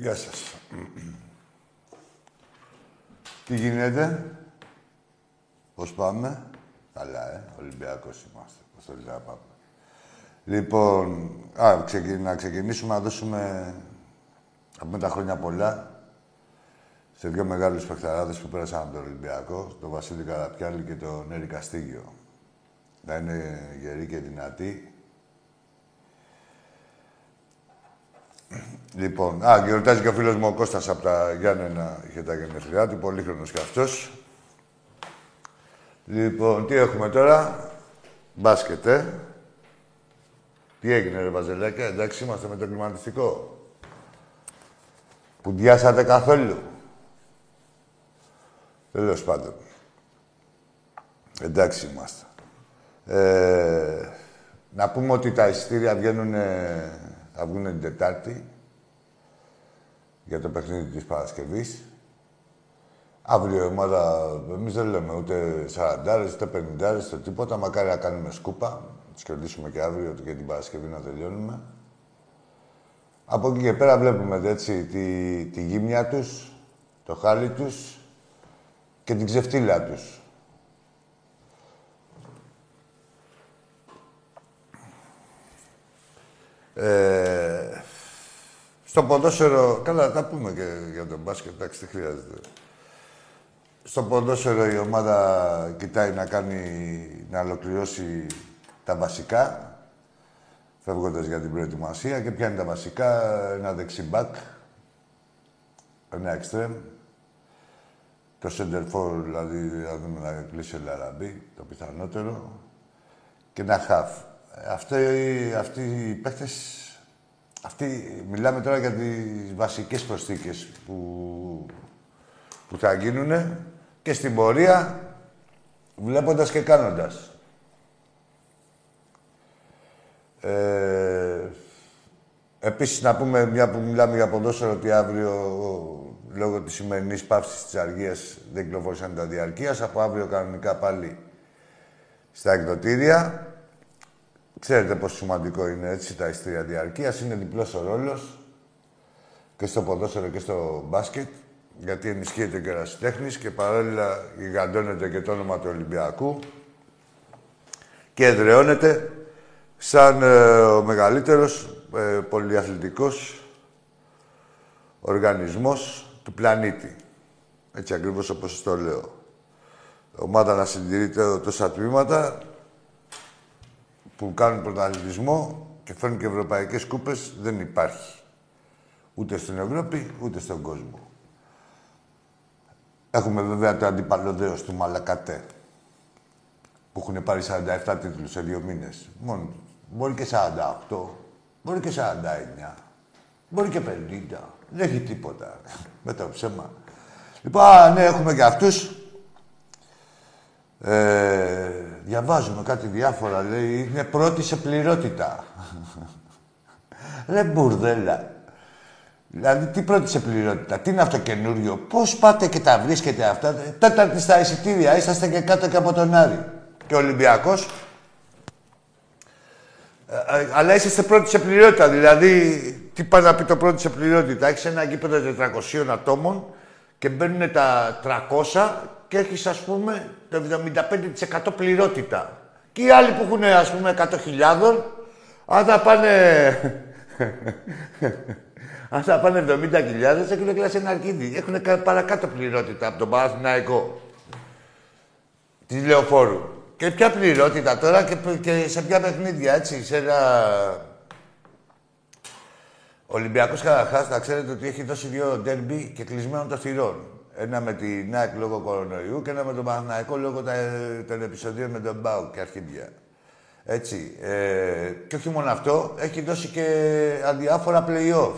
Γεια σας. Τι γίνεται, πώς πάμε, καλά, Ολυμπιακός είμαστε, πώς θέλεις να πάμε. Λοιπόν, να ξεκινήσουμε να δώσουμε από τα χρόνια πολλά σε δύο μεγάλους παιχταράδες που πέρασαν από τον Ολυμπιακό, τον Βασίλη Καραπιάλη και τον Νέρη Καστίγιο. Να είναι γεροί και δυνατοί. Λοιπόν, και ρωτάζει και ο φίλος μου ο Κώστας από τα Γιάννενα, είχε τα γενεθλιά του, πολύχρονος κι αυτός. Λοιπόν, τι έχουμε τώρα, μπάσκετ, Τι έγινε ρε Βαζελέκα, εντάξει, είμαστε με το κλιματιστικό. Που διάσατε καθόλου. Τέλος πάντων. Εντάξει είμαστε. Να πούμε ότι τα εισιτήρια βγαίνουν... Θα βγουν την Τετάρτη για το παιχνίδι της Παρασκευής. Αύριο η ομάδα, εμείς δεν λέμε ούτε 40, ούτε 50, ούτε τίποτα. Μακάρι να κάνουμε σκούπα. Τις κερδίσουμε και αύριο και την Παρασκευή να τελειώνουμε. Από εκεί και πέρα βλέπουμε έτσι τη γύμνια τους, το χάλι τους και την ξεφτύλα τους. Στο ποδόσφαιρο, καλά τα πούμε και για τον μπάσκετ, εντάξει, τι χρειάζεται. Στο ποδόσφαιρο η ομάδα κοιτάει να ολοκληρώσει τα βασικά, φεύγοντας για την προετοιμασία και πιάνει τα βασικά, ένα δεξιμπακ, ένα εξτρέμ, το σεντερφόρ, δηλαδή να δούμε να κλείσει ο Λαραμπή, το πιθανότερο, και ένα χαφ. Αυτοί οι παίκτες, μιλάμε τώρα για τις βασικές προσθήκες που θα γίνουνε και στην πορεία, βλέποντας και κάνοντας. Επίσης, να πούμε, μια που μιλάμε για ποδόσφαιρο, ότι αύριο, λόγω της σημερινής παύσης της αργίας, δεν κυκλοφόρησαν τα διαρκείας. Από αύριο κανονικά πάλι στα εκδοτήρια. Ξέρετε πόσο σημαντικό είναι έτσι τα εισιτήρια διαρκείας. Είναι διπλός ο ρόλος και στο ποδόσφαιρο και στο μπάσκετ, γιατί ενισχύεται ο κερασιτέχνης και παράλληλα γιγαντώνεται και το όνομα του Ολυμπιακού και εδραιώνεται σαν ο μεγαλύτερος πολυαθλητικός οργανισμός του πλανήτη. Έτσι ακριβώς όπως το λέω. Ομάδα να συντηρείται τόσα τμήματα που κάνουν πρωταθλητισμό και φέρνουν και ευρωπαϊκές κούπες, δεν υπάρχει. Ούτε στην Ευρώπη, ούτε στον κόσμο. Έχουμε βέβαια το αντιπαλωδέος του Μαλακατέ, που έχουν πάρει 47 τίτλους σε 2 μήνες. Μόνο. Μπορεί και 48, μπορεί και 49, μπορεί και 50. Δεν έχει τίποτα. Με το ψέμα. Λοιπόν, ναι, έχουμε και αυτούς. Διαβάζουμε κάτι διάφορα, λέει, είναι πρώτη σε πληρότητα. Ρε μπουρδέλα. Δηλαδή, τι πρώτη σε πληρότητα, τι είναι αυτό καινούριο, πώς πάτε και τα βρίσκετε αυτά. Τέταρτη στα εισιτήρια, είσαστε και κάτω και από τον Άρη. Και ο Ολυμπιακός. Αλλά είσαστε πρώτη σε πληρότητα, δηλαδή, τι πάει να πει το πρώτη σε πληρότητα. Έχεις ένα γήπεδο 400 ατόμων και μπαίνουν τα 300 και έχεις, ας πούμε, το 75% πληρότητα. Και οι άλλοι που έχουν, ας πούμε, 100.000, αν θα πάνε... αν θα πάνε 70.000, έχουν κλάσει ένα αρκίδι. Έχουν παρακάτω πληρότητα από τον Παναθηναϊκό της Λεωφόρου. Και ποια πληρότητα τώρα και σε ποια παιχνίδια, έτσι, σε ένα... Ο Ολυμπιακός, καταρχάς, να ξέρετε ότι έχει δώσει δύο ντέρμπι και κλεισμένων των θυρών. Ένα με την ΑΕΚ λόγω κορονοϊού και ένα με τον Παναθηναϊκό λόγω των επεισοδίων με τον Μπάου και Αρχινδία. Έτσι. Και όχι μόνο αυτό, έχει δώσει και αδιάφορα play-off.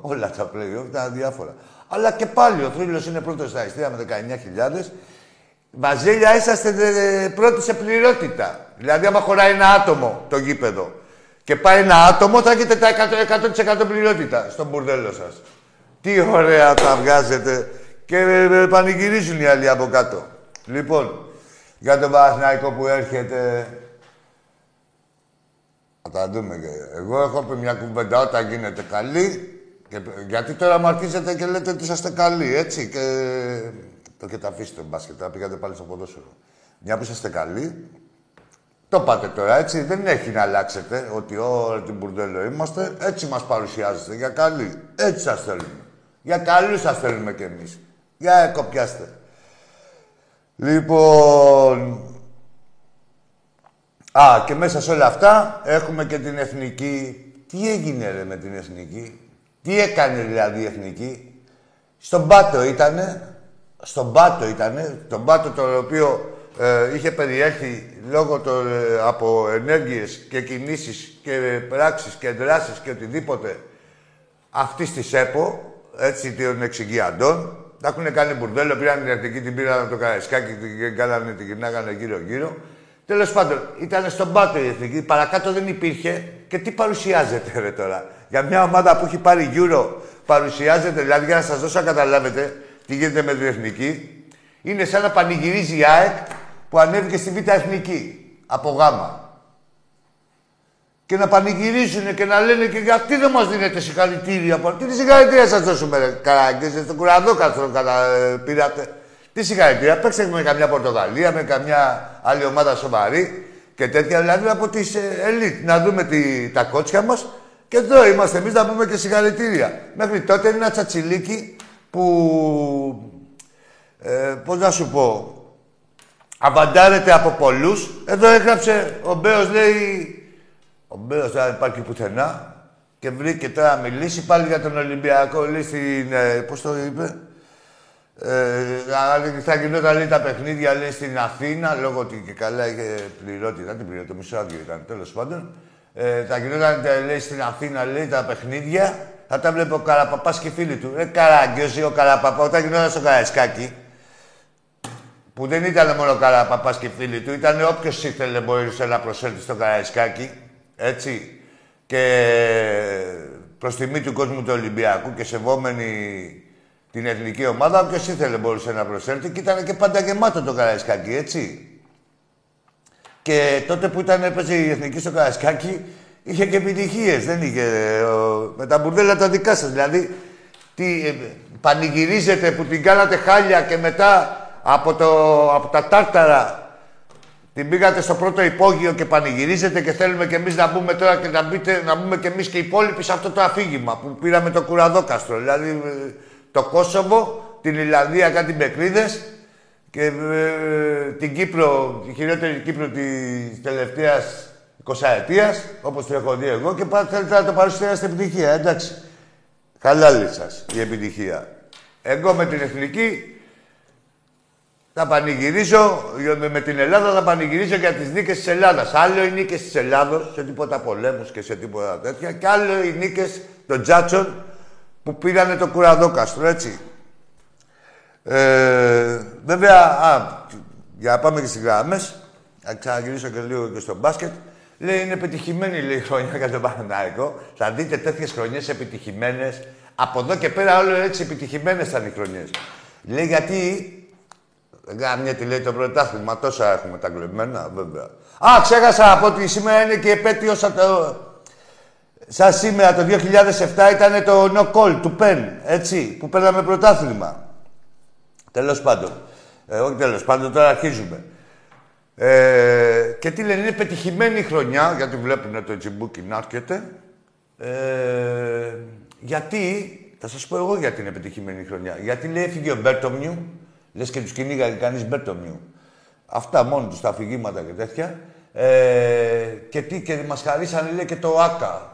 Όλα τα play-off τα αδιάφορα. Αλλά και πάλι ο Θρύλος είναι πρώτος στα ειστήρια με 19.000. Βαζίλια, είσαστε πρώτοι σε πληρότητα. Δηλαδή, άμα χωράει ένα άτομο το γήπεδο και πάει ένα άτομο, θα έχετε τα 100% πληρότητα στον μπουρδέλο σας. Τι ωραία τα βγάζετε. Και πανηγυρίζουν οι άλλοι από κάτω. Λοιπόν, για τον Παναθηναϊκό που έρχεται... Θα τα δούμε και εγώ. Έχω πει μια κουβέντα όταν γίνεται καλή. Και, γιατί τώρα μαρτίζετε και λέτε ότι είσαστε καλοί, έτσι. Και το και τα αφήστε τον μπάσκετ, τα πήγατε πάλι στο ποδόσφαιρο. Μια που είσαστε καλοί, το πάτε τώρα, έτσι. Δεν έχει να αλλάξετε ότι όλα την μπουρδέλο είμαστε. Έτσι μας παρουσιάζεστε για καλοί. Έτσι σας θέλουμε. Για καλούς σας θέλουμε κι εμείς. Για κοπιάστε. Λοιπόν... Α, και μέσα σε όλα αυτά έχουμε και την Εθνική. Τι έγινε ρε με την Εθνική. Τι έκανε δηλαδή η Εθνική. Στον Πάτο ήτανε. Τον Πάτο το οποίο είχε περιέλθει λόγω από ενέργειες και κινήσεις και πράξεις και δράσεις και οτιδήποτε αυτής της ΕΠΟ, έτσι, των εξυγιαντών. Τα έχουν κάνει μπουρδέλο, πήραν την Εθνική, την πήραν το Καραϊσκάκη, την γυρνάγανε γύρω-γύρω. Τέλος πάντων, ήταν στον Πάτο η Εθνική, παρακάτω δεν υπήρχε. Και τι παρουσιάζεται ρε τώρα. Για μια ομάδα που έχει πάρει Euro παρουσιάζεται, δηλαδή για να σας δώσω να καταλάβετε τι γίνεται με την Εθνική, είναι σαν να πανηγυρίζει η ΑΕΚ που ανέβηκε στη Β' Εθνική από Γάμα. Και να πανηγυρίζουν και να λένε και γιατί δεν μας δίνετε συγχαρητήρια. Τι συγχαρητήρια σας δώσουμε ρε καράγκες, στον Κουραδόκαστρο πήρατε. Τι συγχαρητήρια, παίξτε με καμιά Πορτογαλία, με καμιά άλλη ομάδα σοβαρή και τέτοια, δηλαδή από τις ελίτ. Να δούμε τα κότσια μας και εδώ είμαστε εμείς να πούμε και συγχαρητήρια. Μέχρι τότε είναι ένα τσατσιλίκι που, πώς να σου πω, αβαντάρεται από πολλούς. Εδώ έγραψε ο Μπέος, λέει, ο Μπέος δεν υπάρχει πουθενά και βρήκε τώρα να μιλήσει πάλι για τον Ολυμπιακό, λέει στην, πώς το είπε, θα γινόταν, λέει, τα παιχνίδια, λέει, στην Αθήνα, λόγω ότι και καλά είχε πληρότητα, την πληρότητα, το μισό άδειο ήταν, τέλος πάντων. Θα γινόταν, λέει, στην Αθήνα, λέει, τα παιχνίδια, θα τα βλέπει ο Καραπαπάς και οι φίλοι του. Ρε καραγκιόζι ο Καραπαπάς, όταν γινόταν στο Καραϊσκάκι, που δεν ήταν μόνο ο Καραπαπάς και οι φίλοι του, ήταν όποιος ήθελε μπορούσε να προσέλθει στο Καραϊσκάκι, έτσι, και προς τιμή του κόσμου του Ολυμπιακού και σεβόμενοι την εθνική ομάδα, όποιος ήθελε μπορούσε να προσέλθει και ήταν και πάντα γεμάτο το Καραϊσκάκι, έτσι. Και τότε που ήταν έπαιζε η εθνική στο Καραϊσκάκι, είχε και επιτυχίες, δεν είχε... με τα μπουρδέλα τα δικά σας, δηλαδή... πανηγυρίζετε που την κάνατε χάλια και μετά από τα Τάρταρα την πήγατε στο πρώτο υπόγειο και πανηγυρίζετε και θέλουμε κι εμείς να μπούμε τώρα και να μπούμε κι εμείς και οι υπόλοιποι σε αυτό το αφήγημα που πήραμε το Κουραδόκαστρο, δηλαδή... Το Κόσοβο, την Ηλανδία, κάτι μπεκρίδες και την Κύπρο, τη χειρότερη Κύπρο της τελευταίας 20ετίας, όπως το έχω δει εγώ, και θέλετε να το παρουσιάσετε στην επιτυχία, εντάξει. Χαλάλη σας η επιτυχία. Εγώ με την Εθνική θα πανηγυρίζω, με την Ελλάδα θα πανηγυρίζω για τις νίκες της Ελλάδας. Άλλο οι νίκες της Ελλάδος, σε τίποτα πολέμους και σε τίποτα τέτοια, και άλλο οι νίκες των Τζάτσον, που πήρανε το Κουραδόκαστρο, έτσι. Βέβαια, Για να πάμε και στις γράμμες, να ξαναγυρίσω και λίγο και στο μπάσκετ. Λέει είναι πετυχημένη λέει, η χρονιά για τον Παναθηναϊκό. Θα δείτε τέτοιες χρονιές επιτυχημένες. Από εδώ και πέρα όλο έτσι επιτυχημένες θα είναι οι χρονιές. Λέει γιατί. Γαμιέται λέει το πρωτάθλημα, τόσα έχουμε τα κλεμμένα, βέβαια. Α, ξέχασα από ότι σήμερα είναι και επέτειος. Σαν σήμερα το 2007 ήταν το νοκόλ του Πεν, έτσι, που παίρναμε πρωτάθλημα. Τέλος πάντων. Όχι τέλος πάντων, τώρα αρχίζουμε. Και τι λένε, είναι πετυχημένη η χρονιά, γιατί βλέπουν το Τζιμπούκι να έρχεται. Γιατί, θα σας πω εγώ γιατί είναι πετυχημένη η χρονιά. Γιατί λέει έφυγε ο Μπέρτομιου, λες και τους κυνήγαγε κανείς Μπέρτομιου. Αυτά μόνο τους, τα αφηγήματα και τέτοια. Και μας χαρίσανε λέει και το ΑΚΑ.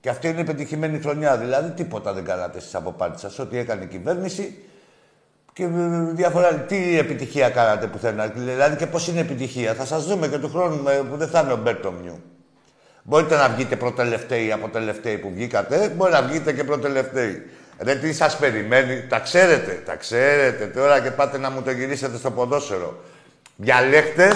Και αυτή είναι η πετυχημένη χρονιά. Δηλαδή τίποτα δεν κάνατε στις αποπάρτες σας. Ό,τι έκανε η κυβέρνηση και διάφορα. Τι επιτυχία κάνατε πουθενά. Δηλαδή και πώς είναι επιτυχία. Θα σας δούμε και του χρόνου που δεν θα είναι ο Μπέρτομιου. Μπορείτε να βγείτε προτελευταίοι από τελευταίοι που βγήκατε. Μπορεί να βγείτε και προτελευταίοι. Ρε τι σας περιμένει. Τα ξέρετε τώρα και πάτε να μου το γυρίσετε στο ποδόσφαιρο. Διαλέχτε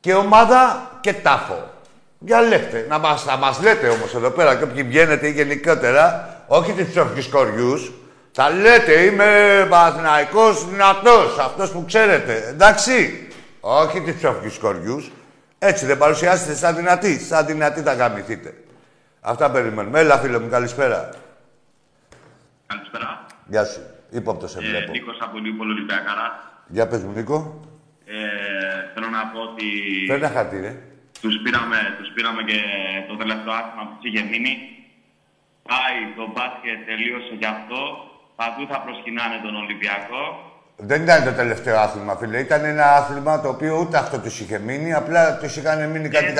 και ομάδα και τάφο. Διαλέχτε. Να μας λέτε όμως εδώ πέρα και όποιοι βγαίνετε ή γενικότερα, όχι τους ψόφικους κοριούς, θα λέτε είμαι Παναθηναϊκός δυνατός, αυτός που ξέρετε, εντάξει. Όχι τους ψόφικους κοριούς. Έτσι δεν παρουσιάσετε σαν δυνατοί. Σαν δυνατοί θα γαμηθείτε. Αυτά περιμένουμε. Έλα φίλε μου, καλησπέρα. Καλησπέρα. Γεια σου. Υπόπτω σε βλέπω. Νίκος από Νίκο Ολυμπιακάρα. Για πες μου Νίκο. Θέλω να πω ότι... Φέρνα χαρτί, ρε. Τους πήραμε και το τελευταίο άθλημα που είχε μείνει. Πάει το μπάσκετ, τελείωσε γι' αυτό. Παντού θα προσκυνάνε τον Ολυμπιακό. Δεν ήταν το τελευταίο άθλημα, φίλε. Ήταν ένα άθλημα το οποίο ούτε αυτό τους είχε μείνει. Απλά τους είχαν μείνει κάτι.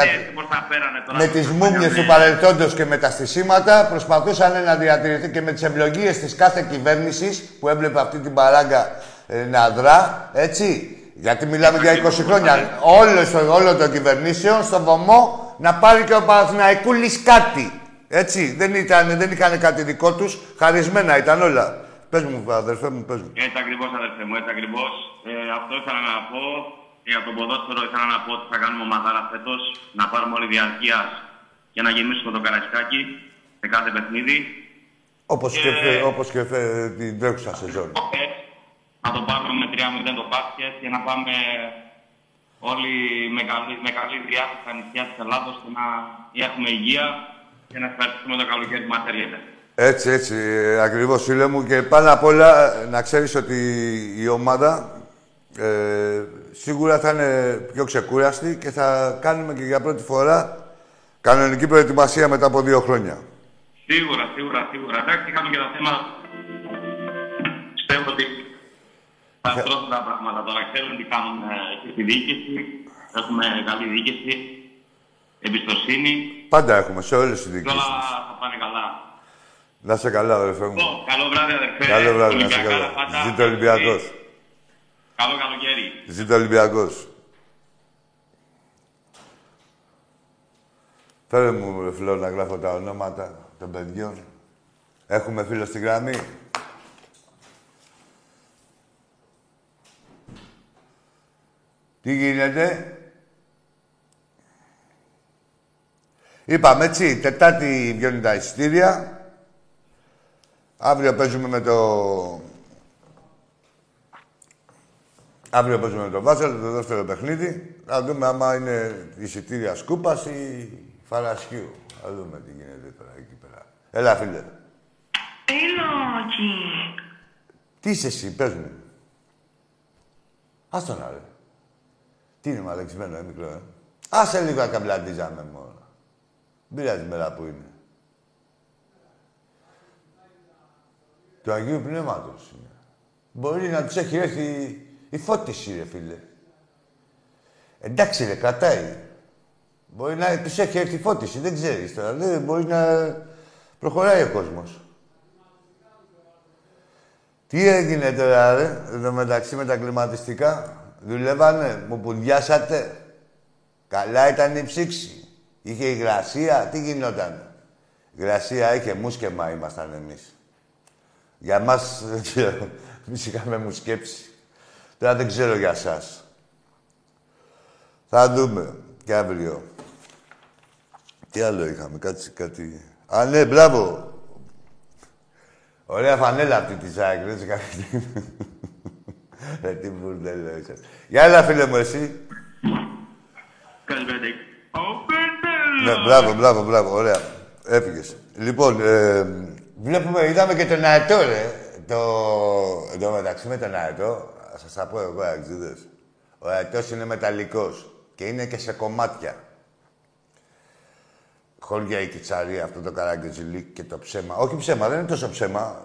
Με τις μούμιες του παρελθόντος και με τα στισίματα προσπαθούσαν να διατηρηθεί και με τις ευλογίες της κάθε κυβέρνησης που έβλεπε αυτή την παράγκα να δρά, έτσι. Γιατί μιλάμε για 20 χρόνια. Όλο το κυβερνήσεων στον βωμό να πάρει και ο Παναθηναϊκούλης κάτι. Έτσι. Δεν είχαν κάτι δικό τους. Χαρισμένα ήταν όλα. Πες μου, αδερφέ μου, πες μου. Έτσι ακριβώς, αδερφέ μου, έτσι ακριβώς. Αυτό ήθελα να πω. Για τον ποδόσφαιρο ήθελα να πω ότι θα κάνουμε ομαδάρα φέτος. Να πάρουμε όλη διαρκείας και να γεμίσουμε τον Καραϊσκάκη σε κάθε παιχνίδι. Όπως και την τρέχουσα σεζόν. Να το πάρουμε με 3-0 το μπάσκετ και να πάμε όλοι με καλή διάθεση στα νησιά της Ελλάδος και να έχουμε υγεία και να ευχαριστούμε το καλοκαίρι που μας έρχεται. Έτσι, ακριβώς φίλε μου. Και πάνω απ' όλα να ξέρεις ότι η ομάδα σίγουρα θα είναι πιο ξεκούραστη και θα κάνουμε και για πρώτη φορά κανονική προετοιμασία μετά από 2 χρόνια. Σίγουρα. Εντάξει, είχαμε και τα θέματα. Πιστεύω ότι θα στρώσουν τα πράγματα τώρα. Ξέρουν τι κάνουν στη διοίκηση. Έχουμε καλή διοίκηση, εμπιστοσύνη. Πάντα έχουμε σε όλες τις διοίκησεις. Όλα θα πάνε καλά. Να είσαι καλά, αδερφέ μου. Καλό βράδυ, αδερφέ. Καλό βράδυ, να είσαι καλά. Ζήτω ο Ολυμπιακός. Καλό καλοκαίρι. Ζήτω ο Ολυμπιακός. Φέρε μου, Φλό, να γράφω τα ονόματα των παιδιών. Έχουμε φίλο στη γραμμή. Τι γίνεται. Είπαμε έτσι, Τετάρτη βγαίνουν τα εισιτήρια. Αύριο παίζουμε με το Βάσελ, το δεύτερο παιχνίδι. Να δούμε άμα είναι εισιτήρια Σκούπας ή Φαρασιού. Να δούμε τι γίνεται τώρα εκεί πέρα. Έλα, φίλε. Έλα, τι είσαι εσύ, πες μου. Ας τον άρε. Τι είναι μαλεξιμένο, μικρό, Άσε λίγο να καμπλαντίζαμε μόνο. Μπειράζει μέρα που είναι. Του Αγίου Πνεύματος είναι. Μπορεί να τους έχει έρθει η φώτιση, ρε φίλε. Εντάξει, ρε, κρατάει. Μπορεί να τους έχει έρθει η φώτιση, δεν ξέρεις τώρα. Δεν μπορεί να προχωράει ο κόσμος. Τι έγινε τώρα, ρε, εδώ μεταξύ με τα κλιματιστικά. Δουλεύανε, μου πουδιάσατε. Καλά ήταν η ψήξη. Είχε υγρασία, τι γινόταν. Υγρασία είχε, μουσκεμά ήμασταν εμείς. Για μας, εμείς είχαμε μου σκέψει. Τώρα δεν ξέρω για σας. Θα δούμε και αύριο. Τι άλλο είχαμε, κάτι... Α, ναι, μπράβο! Ωραία φανέλα αυτή τη ΑΕΚ, δεν σε καθήκη. Ρε, τι μπουρδέλα είσαι. Γεια, έλα, φίλε μου, εσύ. Καλημέρα. Ναι, μπράβο, ωραία. Έφυγες. Λοιπόν, βλέπουμε, είδαμε και τον ΑΕΤΟ, ρε. Το μεταξύ με τον ΑΕΤΟ, σας τα πω εγώ, ΑΕΞΔΕΔΕΣ. Ο ΑΕΤΟς είναι μεταλλικός και είναι και σε κομμάτια. Χώρια η κιτσαρία, αυτό το καραγκιοζιλίκ και το ψέμα. Όχι ψέμα, δεν είναι τόσο ψέμα.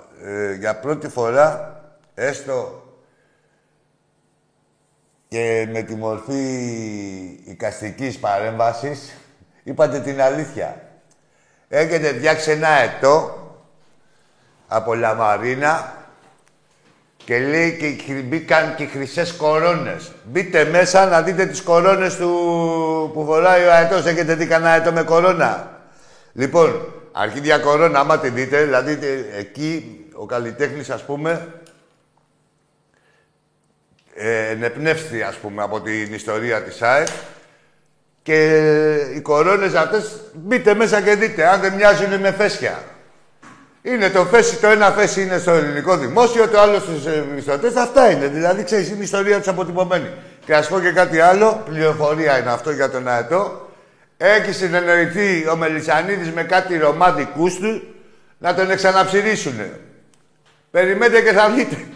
Για πρώτη φορά, έστω και με τη μορφή οικαστικής παρέμβασης, είπατε την αλήθεια. Έχετε φτιάξει ένα ΕΤΟ από Λαμαρίνα και λέει και μπήκαν και χρυσές κορώνες. Μπείτε μέσα να δείτε τις κορώνες που φοράει ο ΑΕΤΟς. Έχετε δει κανένα ΑΕΤΟ με κορώνα? Λοιπόν, Αρχινδία κορώνα, άμα τη δείτε, δηλαδή εκεί ο καλλιτέχνης, ας πούμε, ενεπνεύστη, ας πούμε, από την ιστορία της ΑΕΚ. Και οι κορώνες αυτές, μπείτε μέσα και δείτε, αν δεν μοιάζουν με φέσια. Είναι το φέσι, το ένα φέσι είναι στο ελληνικό δημόσιο, το άλλο στους μισθωτές. Αυτά είναι. Δηλαδή, ξέρεις, είναι η ιστορία τους αποτυπωμένη. Και ας πω και κάτι άλλο, πληροφορία είναι αυτό για τον ΑΕΤΟ. Έχει συνεννοηθεί ο Μελισσανίδης με κάτι ρομάδικούς του να τον εξαναψηρίσουνε. Περιμένετε και θα δείτε.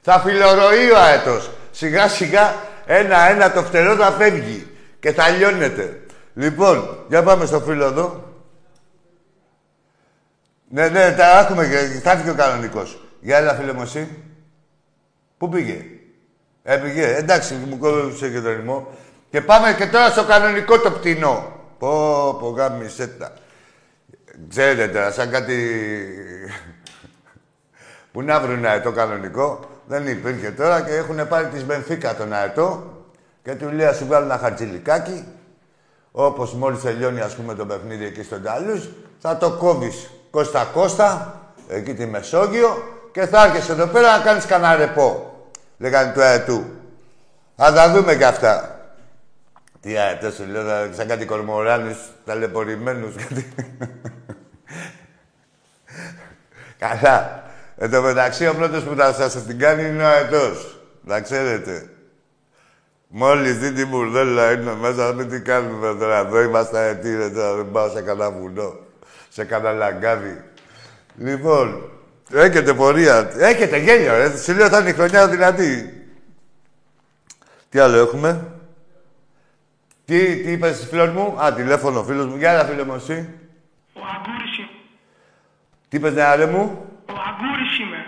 Θα φιλορροεί ο ΑΕΤΟς. Σιγά σιγά, ένα-ένα το φτερό θα φεύγει και θα λιώνεται. Λοιπόν, για πάμε στο φίλο εδώ. Ναι, τα άκουμε και θα έρθει και ο κανονικός. Για έλα, φίλε μου, εσύ. Πού πήγε? Πήγε. Εντάξει, μου κόβεψε και το ρυθμό. Και πάμε και τώρα στο κανονικό το πτηνό. Πω, γάμισέτα. Ξέρετε τώρα, σαν κάτι... που να βρουν ΑΕΤΟ κανονικό. Δεν υπήρχε τώρα και έχουν πάρει τη Μπενφίκα τον ΑΕΤΟ. Και του λέει, ας σου βγάλω ένα χαρτζηλικάκι. Όπως μόλις τελειώνει, ας πούμε, το παιχνίδι εκεί στον Ταλούς, θα το κόβεις. Κώστα, εκεί τη Μεσόγειο, και θα έρχεσαι εδώ πέρα να κάνεις κανένα ρεπό. Λέγανε του ΑΕΤΟΥ. Αν τα δούμε κι αυτά. Τι ΑΕΤΟ σου λέω, σαν κάτι κορμοράνους, ταλαιπωρημένους, κάτι... Καλά. Εν τω μεταξύ, ο πρώτος που θα σας την κάνει είναι ο ΑΕΤΟΣ. Να ξέρετε. Μόλις δει την μπουρδέλα είναι μέσα, μην τι κάνουμε τώρα. Εδώ είμαστε ΑΕΤΟΥ, δεν πάω σε κανένα βουνό. Σε κανένα λαγκάδι. Λοιπόν, έχετε πορεία. Έχετε γέλιο, ρε. Σου λέω, θα είναι η χρονιά δυνατή. Τι άλλο έχουμε. Τι είπες, φίλος μου. Α, τηλέφωνο, φίλος μου. Για ένα φίλο μου, εσύ. Ο Αγκούρης είμαι. Τι είπες, νεαρέ μου. Ο Αγκούρης είμαι.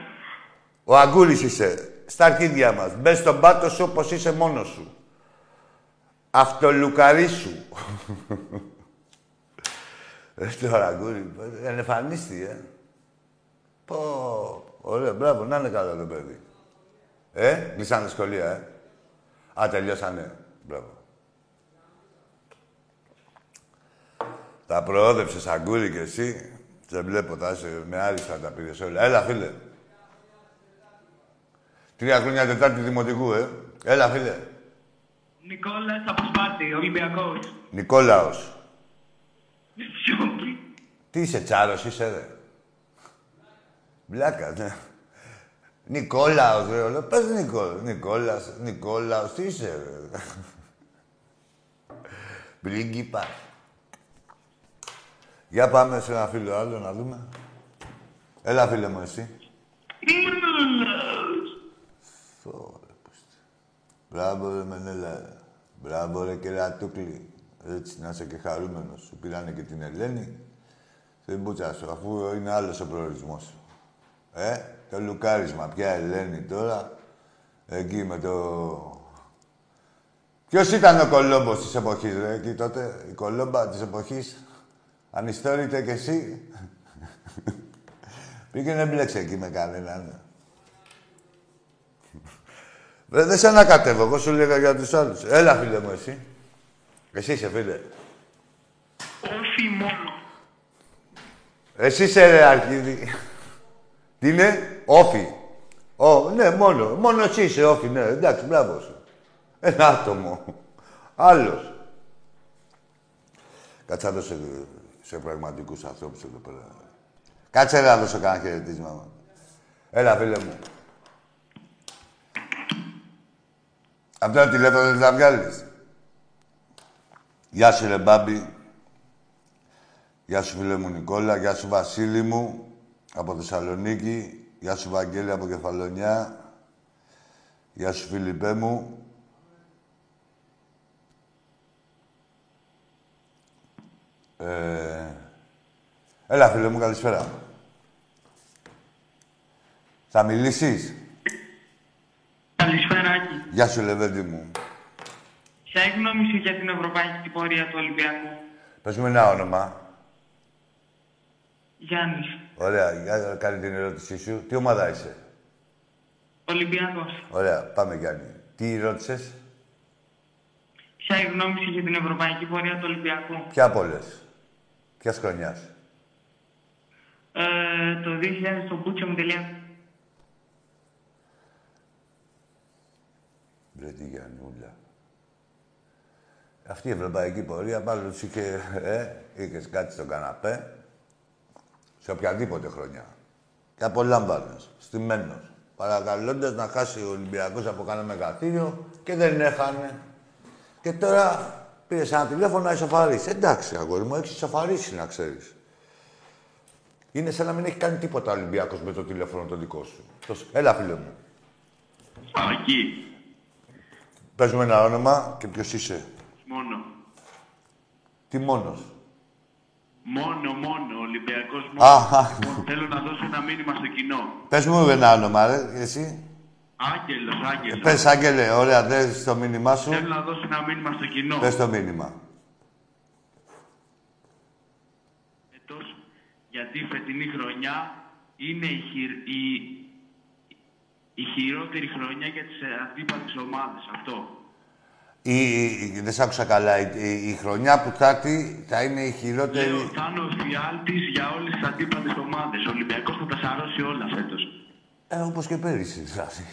Ο Αγκούρης είσαι. Στα αρχίδια μας. Μπες στον πάτο σου όπως είσαι μόνος σου. Αυτολουκαρίσου. Τώρα, Αγκούρη, ενεφανίστη, Πω, ωραία, μπράβο, να είναι καλά το παιδί. Κλείσανε σχολεία, Α, τελειώσανε, μπράβο. Τα προόδευσες, Αγκούρη, και εσύ. Δεν βλέπω, θα είσαι με άριστα τα πήρες όλα. Έλα, φίλε. 3 χρόνια Τετάρτη Δημοτικού, Έλα, φίλε. Νικόλας από Σπάρτη, Ολυμπιακός. Νικόλαος. Τι είσαι, τσάρος είσαι, ρε. Μπλάκας, ναι. Νικόλαος, ρε. Πες Νικόλαος, τι είσαι, ρε. Πρίγκιπας. Για πάμε σε ένα φίλο άλλο, να δούμε. Έλα, φίλε μου, εσύ. Μπράβο, ρε, Μενέλα, ρε. Μπράβο, ρε, κερατούκλι. Έτσι, να είσαι και χαρούμενος. Σου πήρανε και την Ελένη. Στην μπούτσα σου, αφού είναι άλλος ο προορισμός σου. Το λουκάρισμα. Ποια Ελένη τώρα. Εκεί με το... Ποιος ήταν ο Κολόμπος της εποχής, ρε, εκεί τότε. Η Κολόμπα της εποχής. Ανιστόρητε κι εσύ. Πήγαινε μπλέξε εκεί με κανέναν. Βρε, δεν σε ανακατεύω. Εγώ σου λέγα για τους άλλους. Έλα, φίλε μου, εσύ. Εσύ είσαι, φίλε. Όχι μόνο. Εσύ είσαι, ρε, αρχίδι. Τι είναι, όφι. Ναι, μόνο εσύ είσαι, όχι, ναι, εντάξει, μπράβο σου. Ένα άτομο. Άλλος. Κάτσε να δώσω σε πραγματικούς ανθρώπους εδώ πέρα. Κάτσε να δώσω κανένα χαιρετίσμα. Έλα, φίλε μου. Αυτό είναι τηλέφωνο δεν θα βγάλεις. Γεια σου, ρε Μπάμπη. Γεια σου, φίλε μου Νικόλα. Γεια σου, Βασίλη μου, από Θεσσαλονίκη. Γεια σου, Βαγγέλη, από Κεφαλονιά. Γεια σου, Φίλιππέ μου. Έλα, φίλε μου, καλησπέρα. Θα μιλήσεις. Καλησπέρα, Άκη. Γεια σου, Λεβέντη μου. Ποια έχει γνώμη σου για την ευρωπαϊκή πορεία του Ολυμπιακού? Πες μου ένα όνομα. Γιάννης. Ωραία. Κάνε την ερώτησή σου. Τι ομάδα είσαι? Ολυμπιακός. Ωραία. Πάμε, Γιάννη. Τι ρώτησες? Ποια η γνώμη σου για την ευρωπαϊκή πορεία του Ολυμπιακού? Ποια από όλες? Ποιας χρονιάς? Το 2000 στο Μπούτσο μου τελεία. Βρε τη Γιαννούλα. Αυτή η ευρωπαϊκή πορεία πάλι τους είχε... είχες κάτι στον καναπέ. Σε οποιαδήποτε χρονιά. Και απολάμβανες. Στημένος. Παρακαλώντας να χάσει ο Ολυμπιακός από κάνα μεγαθύριο και δεν έχανε. Και τώρα πήρες ένα τηλέφωνο να ισοφαρίσεις. Εντάξει, αγόρι μου, έχεις ισοφαρίσει να ξέρεις. Είναι σαν να μην έχει κάνει τίποτα ο Ολυμπιακός με το τηλέφωνο το δικό σου. Έλα, φίλε μου. Ακή. Πες μου ένα όνομα και ποιος είσαι. Μόνο. Τι μόνος? Μόνο, Ολυμπιακός μόνο. Θέλω να δώσω ένα μήνυμα στο κοινό. Πες μου ένα όνομα, ρε, εσύ. Άγγελος. Πες, Άγγελε, ωραία, δες το μήνυμά σου. Θέλω να δώσω ένα μήνυμα στο κοινό. Πες το μήνυμα. Ετός, γιατί η φετινή χρονιά είναι η χειρότερη χρονιά για τις αντίπαλες ομάδες, αυτό. Δεν σ' άκουσα καλά. Η χρονιά που θα είναι η χειρότερη... Λέω, θα είναι ο φιάλτης για όλες τις αντίπαλες ομάδες. Ο Ολυμπιακός θα τα σαρώσει όλα φέτος. Όπως και πέρυσι, δηλαδή.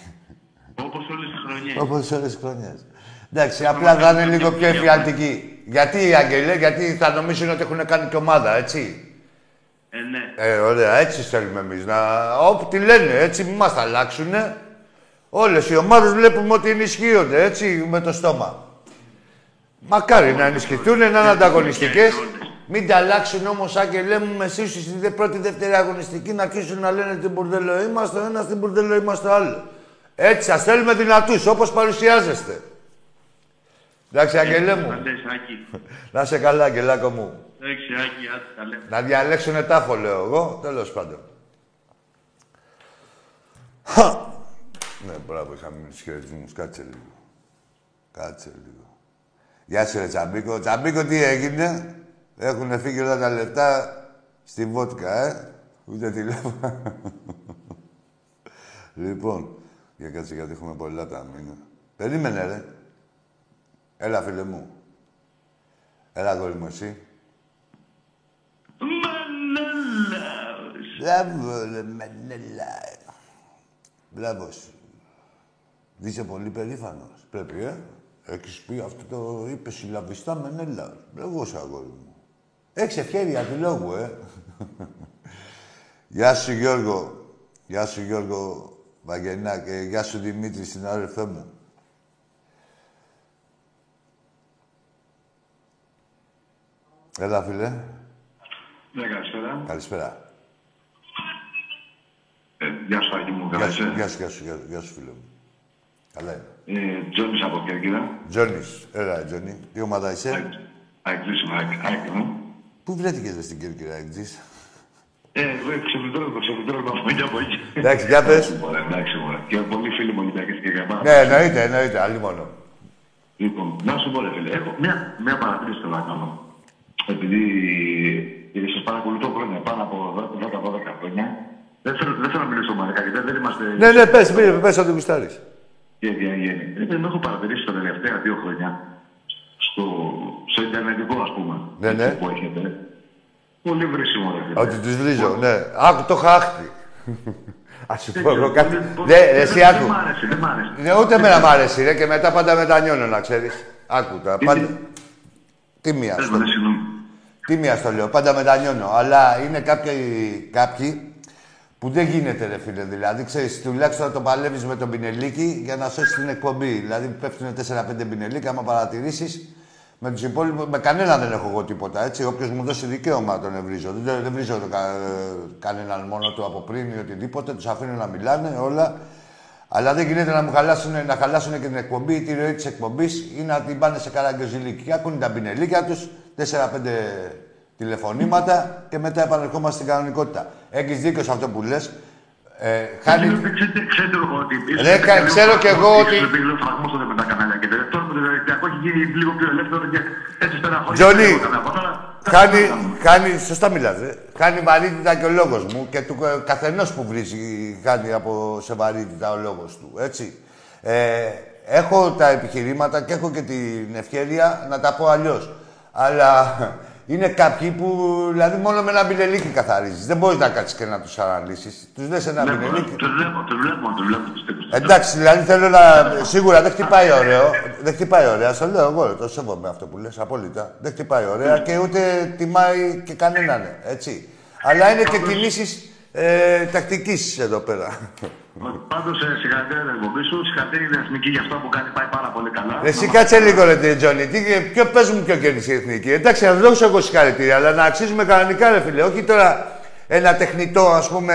Όπως όλες τις χρονιές. Όπως όλες τις χρονιές. Εντάξει, απλά θα είναι λίγο πιο εφιαλτική. Γιατί, Αγγελέ, γιατί θα νομίζουν ότι έχουν κάνει και ομάδα, έτσι. Ναι. Ωραία, έτσι θέλουμε εμείς. Όπου τη λένε, έτσι μη μας θα αλλάξουνε. Όλες οι ομάδες βλέπουμε ότι ενισχύονται, έτσι, με το στόμα. Μακάρι να ενισχυθούν, να είναι ανταγωνιστικές. Μην τα αλλάξουν όμως, Άγγελέ μου, μεσήσεις στην πρώτη-δεύτερη αγωνιστική να αρχίσουν να λένε την μπουρδελό είμαστε ο ένας, την μπουρδελό είμαστε ο άλλος. Έτσι, σας θέλουμε δυνατούς, όπως παρουσιάζεστε. Εντάξει, Άγγελέ μου. Να είσαι καλά, Αγγελάκο μου. Να διαλέξουνε τάφο, λέω εγώ, τέλος πάντων. Ναι, μπράβο, είχαμε μείνει στους χαιρετισμούς. Κάτσε λίγο. Γεια σου, ρε Τσαμπίκο. Τσαμπίκο, τι έγινε? Έχουνε φύγει όλα τα λεπτά στη βότκα, Ούτε τηλέφωνα. Λοιπόν, για κάτσε γιατί έχουμε πολλά τα μήνα. Περίμενε, ρε. Έλα, φίλε μου. Έλα, αγόρι μου, εσύ. Μανελάος. Μπράβο, ρε, Μανελάος. Μπράβο σου. Είσαι πολύ περήφανος. Πρέπει, Έχεις πει αυτό το είπε συλλαβιστά με Μενέλαος. Μπράβο σου, αγόρι μου. Έχεις ευχέρεια του λόγου, Γεια σου, Γιώργο. Γεια σου, Γιώργο Βαγγενά. Και γεια σου, Δημήτρη, συνάδελφέ μου. Έλα, φίλε. Ναι, καλησπέρα. Καλησπέρα. Γεια σου, Άγγι μου. Γεια σου, φίλε μου. Καλά είναι. Τζόνις από Κέρκυρα. Τζόνις. Έλα, Τζόνι. Τι ομάδα είσαι? Αεκτζής είμαι, μου. Πού βρέθηκες μες στην Κέρκυρα, Αεκτζής? Εγώ ξεφυτρώνω από εκεί. Εντάξει, για πες. Εντάξει, και πολλοί φίλοι μου Ολυμπιακές και γραμμάτες. Ναι, εννοείται, άλλη μόνο. Λοιπόν, να σου πω, ρε φίλε, έχω μια παρατήρηση θέλω να κάνω. Επειδή σας παρακολουθώ χρόνια, πάνω από 10-12 χρόνια. Δεν θέλω να μιλήσω μαρικά, γιατί δεν είμαστε... Ναι, πες ότι γουστάρεις. Δεν έχω παρατηρήσει τα τελευταία 2 χρόνια στο ιντερνετικό, ας πούμε, που έχετε. Πολύ βρίσιμο, ρε. Ότι τους βρίζω, ναι. Άκου το χάχτη. Ας σου πω εγώ κάτι. Εσύ άκου. Δεν μ' άρεσε. Ναι, ούτε εμένα μ' άρεσε, ρε, και μετά πάντα μετανιώνω, να ξέρεις. Άκου τα. Τίμια στο λέω, πάντα μετανιώνω. Αλλά είναι κάποιοι που δεν γίνεται, ρε φίλε. Δηλαδή, ξέρεις, τουλάχιστον το παλεύεις με τον πινελίκι για να σώσεις την εκπομπή. Δηλαδή, πέφτουν 4-5 πινελίκι, άμα παρατηρήσεις. Με τους υπόλοιπους, με κανέναν δεν έχω εγώ τίποτα, έτσι. Όποιος μου δώσει δικαίωμα τον ευρίζω. Δεν βρίζω κανέναν μόνο του από πριν ή οτιδήποτε. Τους αφήνω να μιλάνε όλα. Αλλά δεν γίνεται να μου χαλάσουν και την εκπομπή ή τη ροή της εκπομπής ή να την πάνε σε καραγκιόζηλικη. Ακούνε τα πινελίκια τους, 4-5 τηλεφωνήματα και μετά επανερχόμαστε στην κανονικότητα. Έχεις δίκιο σε αυτό που λες. Ξέρω κι εγώ ότι. Τζονί, σωστά μιλάς. Χάνει βαρύτητα και ο λόγος μου και του καθενός που βρίσκει κάνει από σε βαρύτητα ο λόγος του. Έτσι. Έχω τα επιχειρήματα και έχω και την ευκαιρία να τα πω αλλιώς. Αλλά είναι κάποιοι που δηλαδή μόνο με ένα πινελίκι καθαρίζεις. Δεν μπορείς να κάτσεις και να τους αναλύσεις. Τους λες ένα πινελίκι. Το βλέπω. Εντάξει, δηλαδή θέλω να. Σίγουρα δεν χτυπάει ωραίο. Δεν χτυπάει ωραία. Στο λέω εγώ, το σέβομαι αυτό που λες απόλυτα. Δεν χτυπάει ωραία και ούτε τιμάει και κανέναν. Έτσι. Αλλά είναι και κινήσεις τακτικής εδώ πέρα. Πάντως συγχαρητήρια την εκπομπή σου, συγχαρητήρια την εθνική για αυτό που κάνει, πάει πάρα πολύ καλά. Εσύ κάτσε λίγο, ρε Τζόνι, ποιο παίζουν πιο κέρδιση η εθνική. Εντάξει, να δώσω εγώ συγχαρητήρια, αλλά να αξίζουμε κανονικά, ρε φίλε. Όχι τώρα ένα τεχνητό, ας πούμε,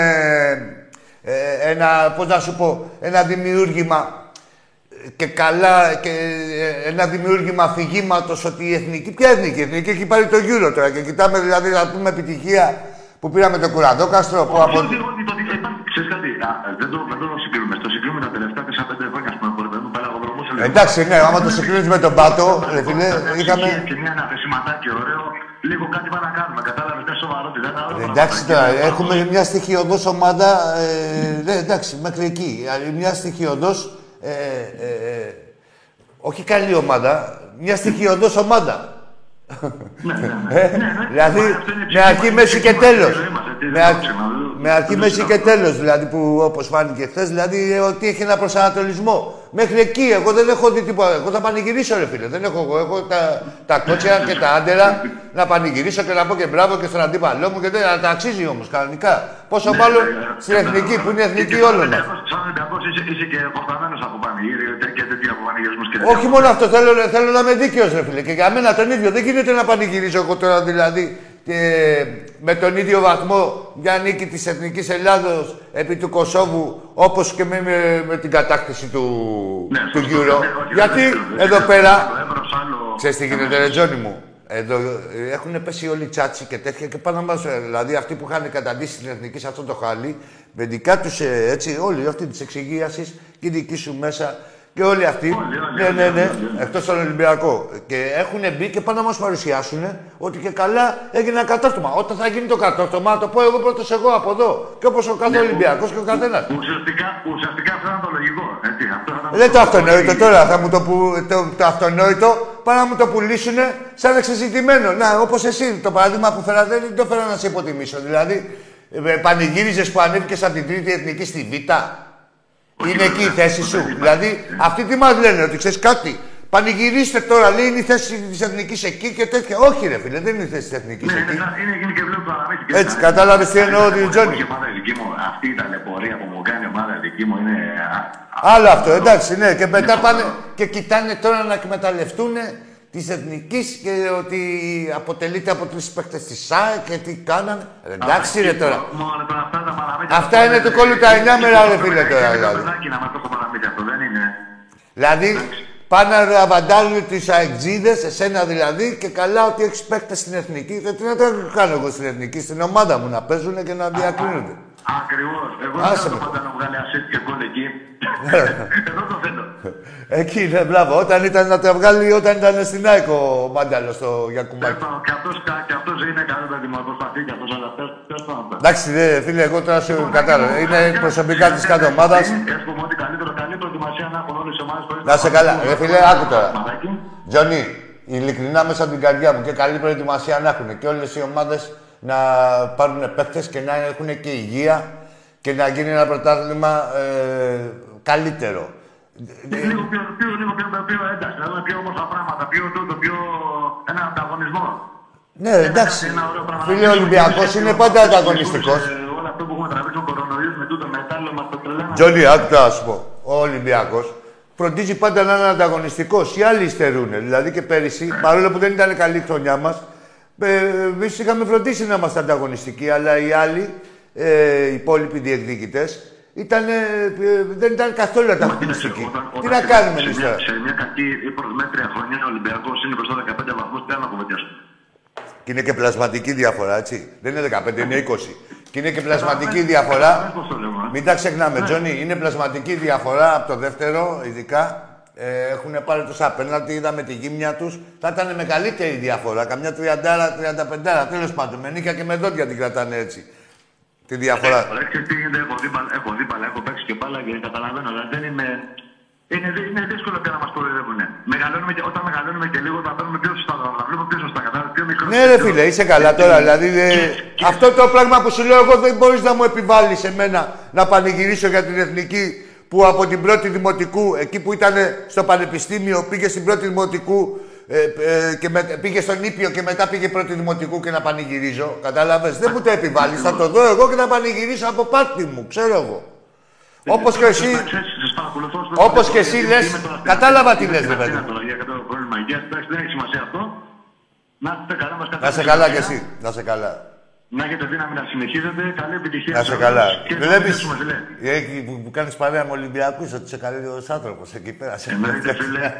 ένα δημιούργημα και καλά, και ένα δημιούργημα αφηγήματος ότι η εθνική. Ποια εθνική, η εθνική έχει πάρει το Euro τώρα και κοιτάμε δηλαδή να πούμε επιτυχία που πήραμε το Κουραδόκαστρο. Δεν το συγκρίνουμε τα τελευταία 4-5 χρόνια, ας πούμε, που παραγωγρομούσε. Εντάξει, ναι, άμα το συγκρίνεις με τον Πάτο, ρε φίλε, είχαμε. Και μια αναφεσιματάκι ωραίο, λίγο κάτι πάνε να κάνουμε, κατάλαβες, μια σοβαρότητα. Εντάξει, τώρα, έχουμε μια στοιχειοδός ομάδα, εντάξει, μέχρι εκεί. Μια στοιχειοδός, όχι καλή ομάδα, μια στοιχειοδός ομάδα. Δηλαδή, με αρχή, μέση και τέλος. Με αρχή, μέση και τέλος, δηλαδή, που όπως φάνηκε χθες, δηλαδή ότι έχει ένα προσανατολισμό. Μέχρι εκεί, εγώ δεν έχω δει τίποτα. Εγώ θα πανηγυρίσω, ρε φίλε. Δεν έχω εγώ. Έχω τα κότσια και τα άντερα να πανηγυρίσω και να πω και μπράβο και στον αντίπαλό μου και τέτοια. Αλλά τα αξίζει όμως κανονικά. Πόσο μάλλον στην εθνική, που είναι εθνική όλων μας. Σαν Ολυμπιακός είσαι και αποσταμένος από πανηγύρια και τέτοια από πανηγυρισμούς και τέτοια. Όχι μόνο αυτό, θέλω να είμαι δίκαιος, ρε φίλε. Και για μένα τον ίδιο. Δεν γίνεται να πανηγυρίζω εγώ τώρα δηλαδή. Και με τον ίδιο βαθμό μια νίκη της Εθνικής Ελλάδος επί του Κωσόβου, όπως και με την κατάκτηση του Euro. Γιατί εδώ πέρα, ξέρεις τι γίνεται, ρε Τζόνι μου, εδώ έχουν πέσει όλοι τσάτσι και τέτοια και πάνω μας, δηλαδή αυτοί που είχαν καταντήσει την Εθνική σε αυτό το χάλι, με δικά τους έτσι, όλοι αυτοί της εξυγίασης και δική σου μέσα. Και όλοι αυτοί, ναι, εκτός στον Ολυμπιακό. Και έχουν μπει και πάνε να μας παρουσιάσουν ότι και καλά έγινε ένα κατόρθωμα. Όταν θα γίνει το κατόρθωμα, το πω εγώ πρώτος εγώ από εδώ. Και όπως ο κάθε Ολυμπιακός και ο καθένας. Ουσιαστικά αυτό ήταν το λογικό. Δεν το αυτονόητο τώρα, θα μου το αυτονόητο πάνε να μου το πουλήσουν σαν εξεζητημένο. Να, όπως εσύ το παράδειγμα που φέρα δεν το φέρα να σε υποτιμήσω. Δηλαδή, πανηγύριζες που ανέβηκες από την Τρίτη Εθνική στη Β. Είναι εκεί η θέση σου. Δηλαδή, αυτοί τι μας λένε, ότι ξέρεις κάτι. Πανηγυρίστε τώρα, λέει είναι η θέση της Εθνικής εκεί και τέτοια. Όχι, ρε φίλε, δεν είναι η θέση της Εθνικής εκεί. Είναι και βλέπω παραμύθια. Έτσι, κατάλαβες τι εννοώ, Τζόνι. Αυτή η ταλαιπωρία που μου κάνει η ομάδα δική μου είναι. Άλλο αυτό, εντάξει, ναι. Και μετά πάνε και κοιτάνε τώρα να εκμεταλλευτούν τη Εθνική και ότι αποτελείται από τρεις παίκτες της ΑΕ και τι κάνανε. Εντάξει, ρε τώρα. Αυτά είναι του κόλλου τα 9 μέρα, ρε φίλε τώρα. Δηλαδή, πάνε να αβαντάζουν τις ΑΕΞΔΕΔΕΣ, εσένα δηλαδή, και καλά ότι έχεις παίκτες στην Εθνική. Τι να το κάνω εγώ στην Εθνική, στην ομάδα μου να παίζουν και να διακρίνονται. Ακριβώς. Εγώ δεν θέλω πάντα να βγάλει ασίστ και γκολ εκεί. Εδώ το θέλω. Εκεί είναι, μπράβο. Όταν ήταν να τα βγάλει, όταν ήταν στην ΑΕΚ ο Μάνταλος στο Γιακουμάκι. Και αυτός είναι καλό δημοκρατή και αυτός, αλλά πες πάντα. Εντάξει, φίλε, εγώ τώρα σου κατάλαβα. Είναι προσωπικά της κάθε ομάδας. Εύχομαι ότι καλύτερη προετοιμασία να έχουν όλες οι ομάδες. Να σε καλά. Ρε φίλε, άκου τώρα. Τζονί, ειλικρινά μέσα από την καρδιά μου και καλή προετοιμασία να έχουν και όλες οι ομάδες. Να πάρουν παίκτες και να έχουν και υγεία και να γίνει ένα πρωτάθλημα καλύτερο. Λίγο πιο ένταση, δηλαδή πιο όμορφα πράγματα, πιο ένα ανταγωνισμό. Ναι, εντάξει. Φίλε, ο Ολυμπιακός είναι πάντα ανταγωνιστικός. Όλα αυτό που έχουμε τραβήξει ο κορονοϊός με τούτο μετάλλο μας το τρελάνο. Τζόνι, άκουτα, σου πω. Ο Ολυμπιακός φροντίζει πάντα να είναι ανταγωνιστικός. Οι άλλοι υστερούν. Δηλαδή και πέρυσι, παρόλο που δεν ήταν καλή η χρονιά μας, εμείς είχαμε φροντίσει να είμαστε ανταγωνιστικοί. Αλλά οι άλλοι, οι υπόλοιποι διεκδικητές, δεν ήταν καθόλου ανταγωνιστικοί. Τι να κάνουμε εμείς τώρα. Σε μια κακή ή προσμέτρια χρονιά ο Ολυμπιακός είναι προς τα 15 βαθμούς, τι να κοβεντιάσουμε. Και είναι και πλασματική διαφορά, έτσι. Δεν είναι 15, είναι 20. Και είναι και πλασματική διαφορά. Μην τα ξεχνάμε, Τζόνι. Είναι πλασματική διαφορά από το δεύτερο, ειδικά. Έχουν πάρει τους απέναντι, είδαμε τη γύμνια τους. Θα ήταν μεγαλύτερη διαφορά. Καμιά 30-35. Τέλος πάντων, με νύχια και με δόντια την κρατάνε έτσι. Τη διαφορά. Έχω δει μπάλα, έχω παίξει και μπάλα και καταλαβαίνω, αλλά δεν είμαι. Είναι δύσκολο πια να μας κοροϊδεύουν. Όταν μεγαλώνουμε και λίγο, θα παίρνουμε πιο σωστά. Θα βλέπουμε πιο σωστά. Ναι, ρε φίλε, είσαι καλά τώρα. Δηλαδή, αυτό το πράγμα που σου λέω, εγώ δεν μπορείς να μου επιβάλλεις εμένα να πανηγυρίσω για την εθνική που από την πρώτη δημοτικού, εκεί που ήταν στο πανεπιστήμιο, πήγε στην πρώτη δημοτικού και πήγε στον Ήπιο και μετά πήγε πρώτη δημοτικού και να πανηγυρίζω. Κατάλαβες, δεν μου το επιβάλλεις. Θα το δω εγώ και να πανηγυρίσω από πάρτι μου, ξέρω εγώ. Όπως και εσύ, λες, κατάλαβα τι λες, βέβαια. Δεν έχει σημασία αυτό. Να σε καλά κι εσύ. Να σε καλά. Να έχετε δύναμη να συνεχίζετε. Καλή επιτυχία. Να σε καλά. Βλέπεις που κάνεις παρέα με Ολυμπιακούς ότι είσαι καλύτερος άνθρωπος εκεί πέρα. Εννοείται, φίλε,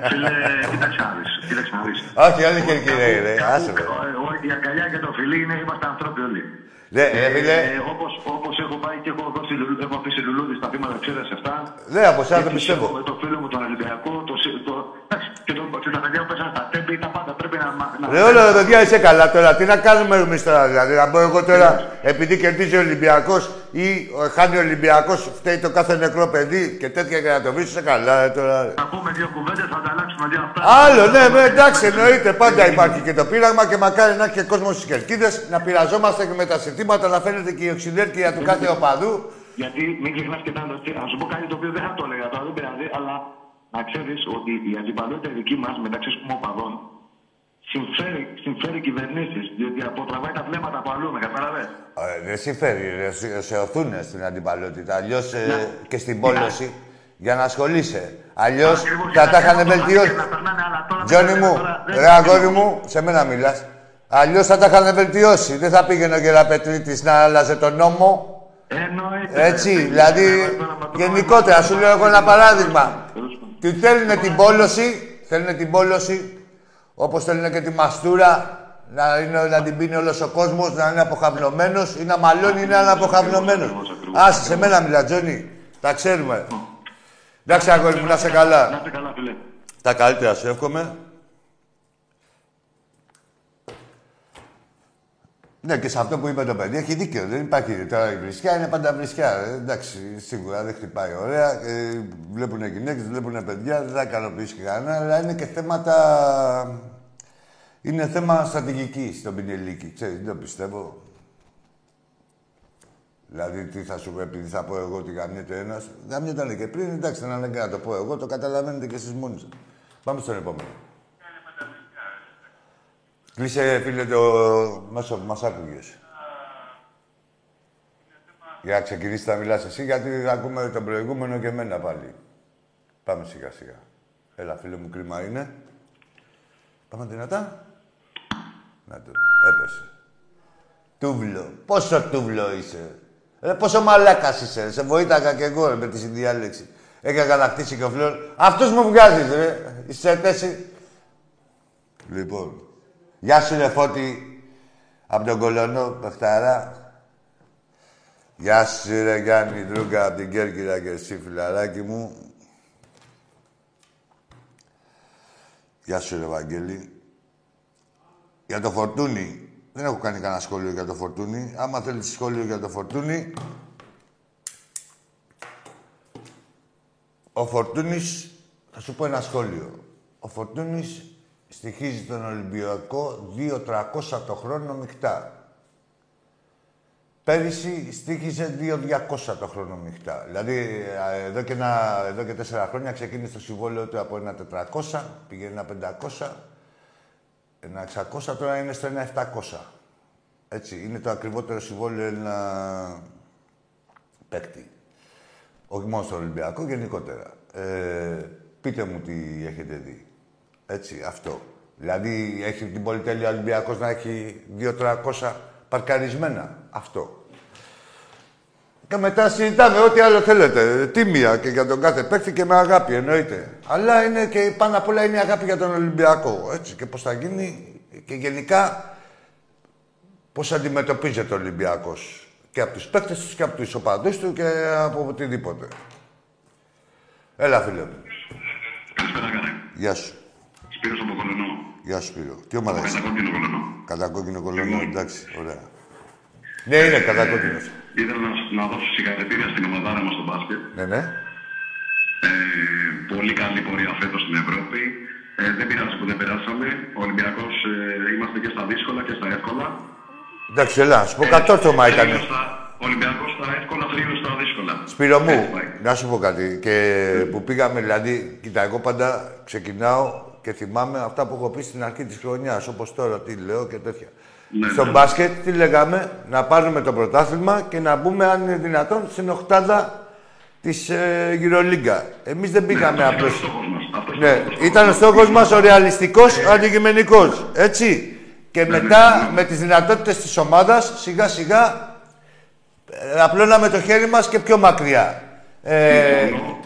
κοίταξε να δεις. Όχι, όχι και κύριε, ρε. Άσε με. Η αγκαλιά και το φιλί είναι, είμαστε ανθρώποι όλοι. Όπως έχω πάει και έχω αφήσει λουλούδι στα βήματα 6-7. Ναι, από εσάς δεν πιστεύω. Με το φίλο μου τον Ολυμπιακό, και τα παιδιά που πέσαν στα τέμπη, τα πάντα πρέπει να. Ρε όλα τα παιδιά είσαι καλά τώρα. Τι να κάνουμε εμείς τώρα, δηλαδή. Να πω εγώ τώρα, επειδή κερδίζει ο Ολυμπιακός ή χάνει ο Ολυμπιακός, φταίει το κάθε νεκρό παιδί και τέτοια για να το βρει, είσαι καλά τώρα. Θα πούμε δύο κουβέντες, θα ανταλλάξουμε δύο αυτά. Άλλο, ναι, εντάξει, εννοείται. Πάντα υπάρχει και το πείραγμα και μακάρι να έχει και κόσμο στις κερκίδες να πειραζόμαστε και με τα συνθήματα, να φαίνεται και η οξυνέρκεια του κάθε οπαδού. Γιατί μην ξεχνάς και να σου πω κάτι το οποίο δεν θα το έλεγα τώρα, δεν πειράζει, αλλά. Να ξέρεις ότι η αντιπαλότητα δική μας μεταξύ σκουμοπαδών συμφέρει κυβερνήσεις, διότι αποτραβάει τα βλέμματα από αλλού, με καταλαβαίνεις. Δεν συμφέρει, σε οθούνε στην αντιπαλότητα, αλλιώς και στην πόλωση, για να ασχολείσαι. Αλλιώς θα τα είχαν βελτιώσει. Τζόνι μου, ρε αγόρι μου, σε μένα μιλάς. Αλλιώς θα τα είχαν βελτιώσει. Δεν θα πήγαινε ο Γεραπετρίτης να άλλαζε τον νόμο. Έτσι, δηλαδή γενικότερα, σου λέω εγώ ένα παράδειγμα. Τι θέλουνε την πόλωση, όπως θέλουνε και τη μαστούρα, να την πίνει όλος ο κόσμος, να είναι αποχαυλωμένος ή να μαλώνει ή να είναι αποχαυλωμένος. Άσε, σε μένα μιλά, Τζόνι. Τα ξέρουμε. Εντάξει, αγόρι μου, να είσαι καλά. Να είσαι καλά, φίλε. Τα καλύτερα σου εύχομαι. Ναι, και σε αυτό που είπε το παιδί έχει δίκιο. Δεν υπάρχει τώρα η βρισιά, είναι πάντα βρισιά. Εντάξει, σίγουρα δεν χτυπάει ωραία. Βλέπουνε γυναίκες, βλέπουνε παιδιά, δεν θα ικανοποιήσει κανένα, αλλά είναι και θέματα. Είναι θέμα στρατηγικής στον πινελίκι. Ξέρεις, δεν το πιστεύω. Δηλαδή, τι θα σου πει, επειδή θα πω εγώ ότι γαμιέται ένας. Γαμιότανε και πριν, εντάξει, δεν ανάγκη να το πω εγώ, το καταλαβαίνετε κι εσείς μόνοι σας. Πάμε στον επόμενο. Κλείσε, φίλε, το μέσο που μας άκουγες. Για να ξεκινήσεις να μιλάς εσύ, γιατί θα ακούμε τον προηγούμενο και εμένα πάλι. Πάμε σιγά-σιγά. Έλα, φίλε μου, κρίμα είναι. Πάμε δυνατά. Να το, έπεσε. Τούβλο. Πόσο τούβλο είσαι. Πόσο μαλάκας είσαι. Σε βοήθακα κι εγώ, με τη συνδιάλεξη. Έχα κατακτήσει και ο Φλόρ. Αυτός μου βγάζεις, ρε. Είσαι θέση. Λοιπόν. Γεια σου, ρε Φώτη, απ' τον Κολονό, Πεχταρά. Γεια σου, ρε Γιάννη Δρούγκα, απ' την Κέρκυρα και εσύ, φιλαράκι μου. Γεια σου, ρε Βαγγέλη. Για το Φορτούνι. Δεν έχω κάνει κανένα σχόλιο για το Φορτούνι. Άμα θέλεις σχόλιο για το Φορτούνι... Ο Φορτούνις... Θα σου πω ένα σχόλιο. Ο Φορτούνις... στοιχίζει τον Ολυμπιακό 200-300 το χρόνο μεικτά. Πέρυσι στοίχιζε 2.200 το χρόνο νύχτα. Δηλαδή εδώ και 4 χρόνια ξεκίνησε το συμβόλαιο του από 1.400, πήγε 1.500, 1.600, τώρα είναι στο 1.700. Έτσι, είναι το ακριβότερο συμβόλαιο ένα παίκτη. Όχι μόνο στο Ολυμπιακό, γενικότερα. Πείτε μου τι έχετε δει. Έτσι, αυτό. Δηλαδή έχει την πολυτέλεια ο Ολυμπιακός να έχει 2.300 παρκαρισμένα. Αυτό. Και μετά συζητάμε ό,τι άλλο θέλετε. Τίμια και για τον κάθε παίκτη και με αγάπη εννοείται. Αλλά είναι και πάνω απ' όλα είναι η αγάπη για τον Ολυμπιακό. Έτσι και πώς θα γίνει και γενικά πώς αντιμετωπίζεται ο Ολυμπιακός. Και από τους παίκτες τους και από τους οπαδούς του και από οτιδήποτε. Έλα φίλε μου. Καλησπέρα Καρέ. Γεια σου. Σπύρος από Κολονό. Γεια σου Σπύρο. Τι ομάδα είσαι. Κατακόκκινο Κολονό. Κατακόκκινο Κολονό, εντάξει, ωραία. Ναι, είναι κατακόκκινος. Ήθελα να δώσω συγχαρητήρια στην ομαδάρα μας στο μπάσκετ. Ναι, ναι. Πολύ καλή πορεία φέτος στην Ευρώπη. Δεν πειράζει που δεν περάσαμε. Ο Ολυμπιακός είμαστε και στα δύσκολα και στα εύκολα. Εντάξει, ελά, να σου πω κατόρθωμα έκανε. Ο Ολυμπιακός στα εύκολα, θρύλος στα δύσκολα. Σπύρο μου, να σου πω κάτι. Και που πήγαμε, δηλαδή, κοίτα, εγώ πάντα ξεκινάω και θυμάμαι αυτά που έχω πει στην αρχή της χρονιάς, όπως τώρα, τι λέω και τέτοια. Ναι, στο μπάσκετ, τι λέγαμε, να πάρουμε το πρωτάθλημα και να μπούμε, αν είναι δυνατόν, στην οκτάδα της Euroleague. Εμείς δεν πήγαμε απλώς. Ναι, ήταν ο στόχος μας ο ρεαλιστικός, αντικειμενικός. Έτσι. Και μετά, με τις δυνατότητες της ομάδας, σιγά-σιγά απλώναμε το χέρι μας και πιο μακριά.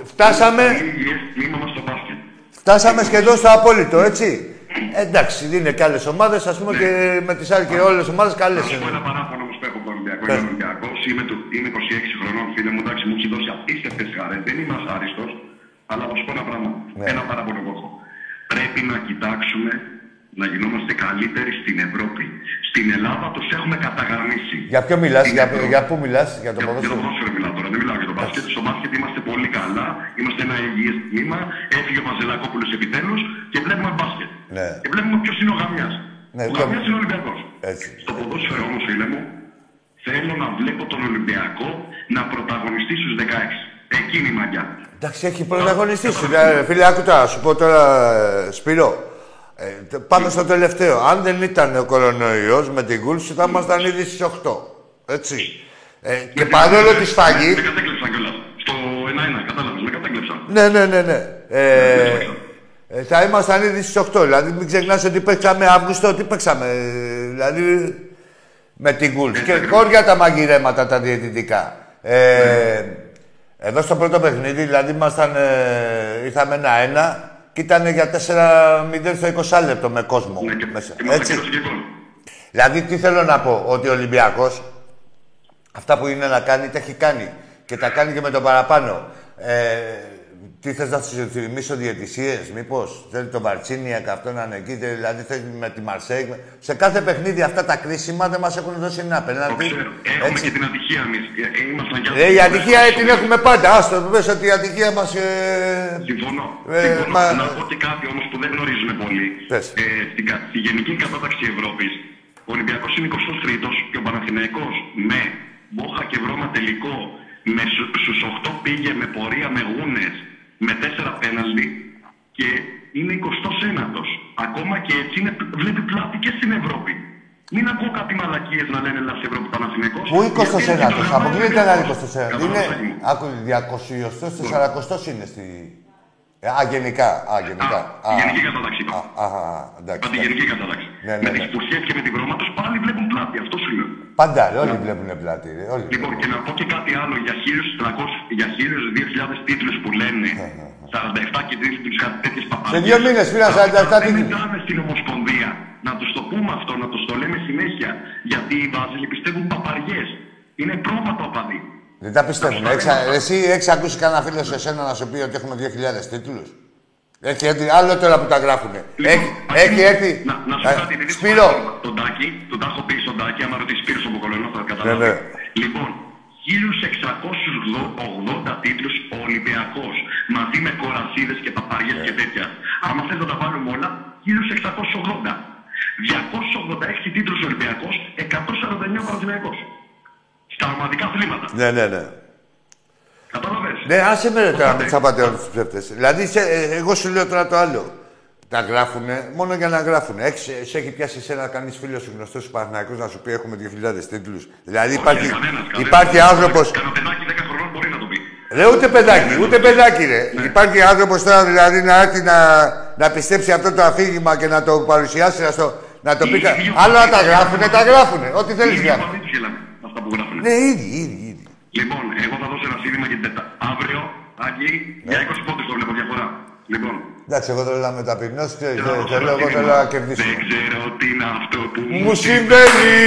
Φτάσαμε... Φτάσαμε σχεδόν στο απόλυτο, έτσι. Εντάξει, είναι και άλλες ομάδες, ας πούμε, και με τις άλλες και όλες τις ομάδες καλές είναι. Έχω ένα παράπονο όμως που έχω από Ολυμπιακό. Είμαι Ολυμπιακός, είμαι 26 χρονών, φίλε μου, εντάξει, μου έχει δώσει απίστευτες χαρές. Δεν είμαι αχάριστος, αλλά θα σου πω ένα πράγμα. Ένα παράπονο εγώ έχω. Πρέπει να κοιτάξουμε να γινόμαστε καλύτεροι στην Ευρώπη. Στην Ελλάδα τους έχουμε καταγραμμίσει. Για ποιο μιλάς, για πού μιλάς, για το ποδόσφαιρο. Για το ποδόσφαιρο μιλάω τώρα, δεν μιλάω για το μπάσκετ. Στο μπάσκετ είμαστε πολύ καλά, είμαστε ένα υγιές τμήμα, έφυγε ο Βαζελακόπουλος επιτέλους και βλέπουμε μπάσκετ. Ναι. Και βλέπουμε ποιος είναι ο Γαμιάς. Ναι, ο Γαμιάς είναι ο Ολυμπιακός. Έτσι. Στο ποδόσφαιρο όμως, φίλε μου, θέλω να βλέπω τον Ολυμπιακό να πρωταγωνιστεί στους 16. Εκείνη η μαγιά. Εντάξει, έχει πρωταγωνιστεί. Φίλε, άκουτα, σου πω τώρα, Σπύρο. Πάμε στο τελευταίο. Αν δεν ήταν ο κορονοϊός με την κούρση, θα ήμασταν ήδη στις 8. Έτσι. Και παρόλο τη σφαγή. Δεν κατέκλεψαν κιόλας. Στο 1-1, κατάλαβες, δεν κατέκλεψαν. Ναι. Θα ήμασταν ήδη στις 8. Δηλαδή, μην ξεχνάς ότι παίξαμε Αύγουστο, τι παίξαμε. Δηλαδή, με την κούρση. Και χώρια τα μαγειρέματα τα διαιτητικά. Εδώ στο πρώτο παιχνίδι, δηλαδή, ήρθαμε 1-1. Και ήταν για 4-0 στο 20 λεπτό με κόσμο μέσα. Έτσι. Δηλαδή, τι θέλω να πω, ότι ο Ολυμπιακός αυτά που είναι να κάνει, τα έχει κάνει. Και τα κάνει και με το παραπάνω. Τι θες να σου θυμίσω, διαιτησίες, μήπως. Θέλει το Βαρτσίνια και αυτό να είναι εκεί, δηλαδή θέλει με τη Μαρσέικ. Σε κάθε παιχνίδι αυτά τα κρίσιμα δεν μας έχουν δώσει ένα απέναντι. Έχουμε και την ατυχία εμείς. Η ατυχία την έχουμε πάντα. Άστο, πες ότι η ατυχία μας... Συμφωνώ. Να πω και κάτι όμως που δεν γνωρίζουμε πολύ. Στη γενική κατάταξη Ευρώπης, ο Ολυμπιακός είναι 23ος και ο Παναθηναϊκός με μπόχα και βρώμα τελικό. Στους 8 πήγε με πορεία με γούνες. Με 4 πέναλτι και είναι 29ος. Ακόμα και έτσι είναι, βλέπει πλάτη και στην Ευρώπη. Μην ακούω κάτι μαλακίες να λένε «Ελλάς Ευρώπη Παναθηναϊκός». Πού 29ος, αποκλείται να είναι 29ος. Είναι, άκου, 200ος, 40ος είναι στη... γενικά. Γενική κατάταξη είπα. Πάντα γενική κατάταξη. Με τις πουρσιές και με την βρώμα τους πάλι βλέπουν πλάτη, αυτό σου λέω. Πάντα, όλοι βλέπουν πλάτη. Λοιπόν, και να πω και κάτι άλλο για 1.000-2.000 τίτλους που λένε 47 και τίτλους, κάτι τέτοιες παπάδες. Σε 2 μήνες πήρα 47 τίτλους. Δεν μιλάμε στην Ομοσπονδία. Να τους το πούμε αυτό, να τους το λέμε συνέχεια. Γιατί οι Βάσελοι πιστεύουν παπαριές. Είναι πρόβατο απαντή. Δεν τα πιστεύουν. Εσύ έχεις ακούσει κανένα φίλο σε εσένα να σου πει ότι έχουμε 2.000 τίτλους. Έχει έρθει άλλο τώρα που τα γράφουνε. Έχει έρθει. Να σου πω κάτι, επειδή Σπύρο. Τον Τάκη, τον τα έχω πει στον Τάκη, άμα ρωτήσεις Σπύρος από Κολονό θα καταλάβει. Λοιπόν, 1.680 τίτλους ο Ολυμπιακός. Μαζί με κορασίδες και παπαριές και τέτοια. Άμα θέλει να τα βάλουμε όλα, 1.680. 286 τίτλους ο Ολυμπιακός, 149 ο Παναθηναϊκός. ομαδικά αθλήματα. Ναι, ναι, ναι. Καταλαβαίνεις. Ναι, άσε με ρε τώρα, μην τσαπάτε όλους τους ψεύτες. Δηλαδή, εγώ σου λέω τώρα το άλλο. Τα γράφουνε, μόνο για να γράφουνε. Σε έχει πιάσει εσένα κανείς φίλος σου γνωστός του Παναθηναϊκού να σου πει: έχουμε 2.000 τίτλους. Δηλαδή υπάρχει άνθρωπος. Κανένα παιδάκι 10 χρονών μπορεί να το πει. Ρε, ούτε παιδάκι, ούτε παιδάκι ρε. Ναι. Υπάρχει άνθρωπος τώρα δηλαδή να έρθει να πιστέψει αυτό το αφήγημα και να το παρουσιάσει, να το πει. Άλλο να τα γράφουνε, τα γράφουνε. Ό,τι θέλεις γράφουν. Ναι, ήδη. Λοιπόν, εγώ θα δώσω ένα σύνδημα για την αύριο, Άγγι, για 20 πόντους το βλέπω διαφορά. Λοιπόν. Εντάξει, εγώ θέλω να μεταπεινώσω και θέλω να κερδίσω. Δεν ξέρω τι είναι αυτό που μου συμβαίνει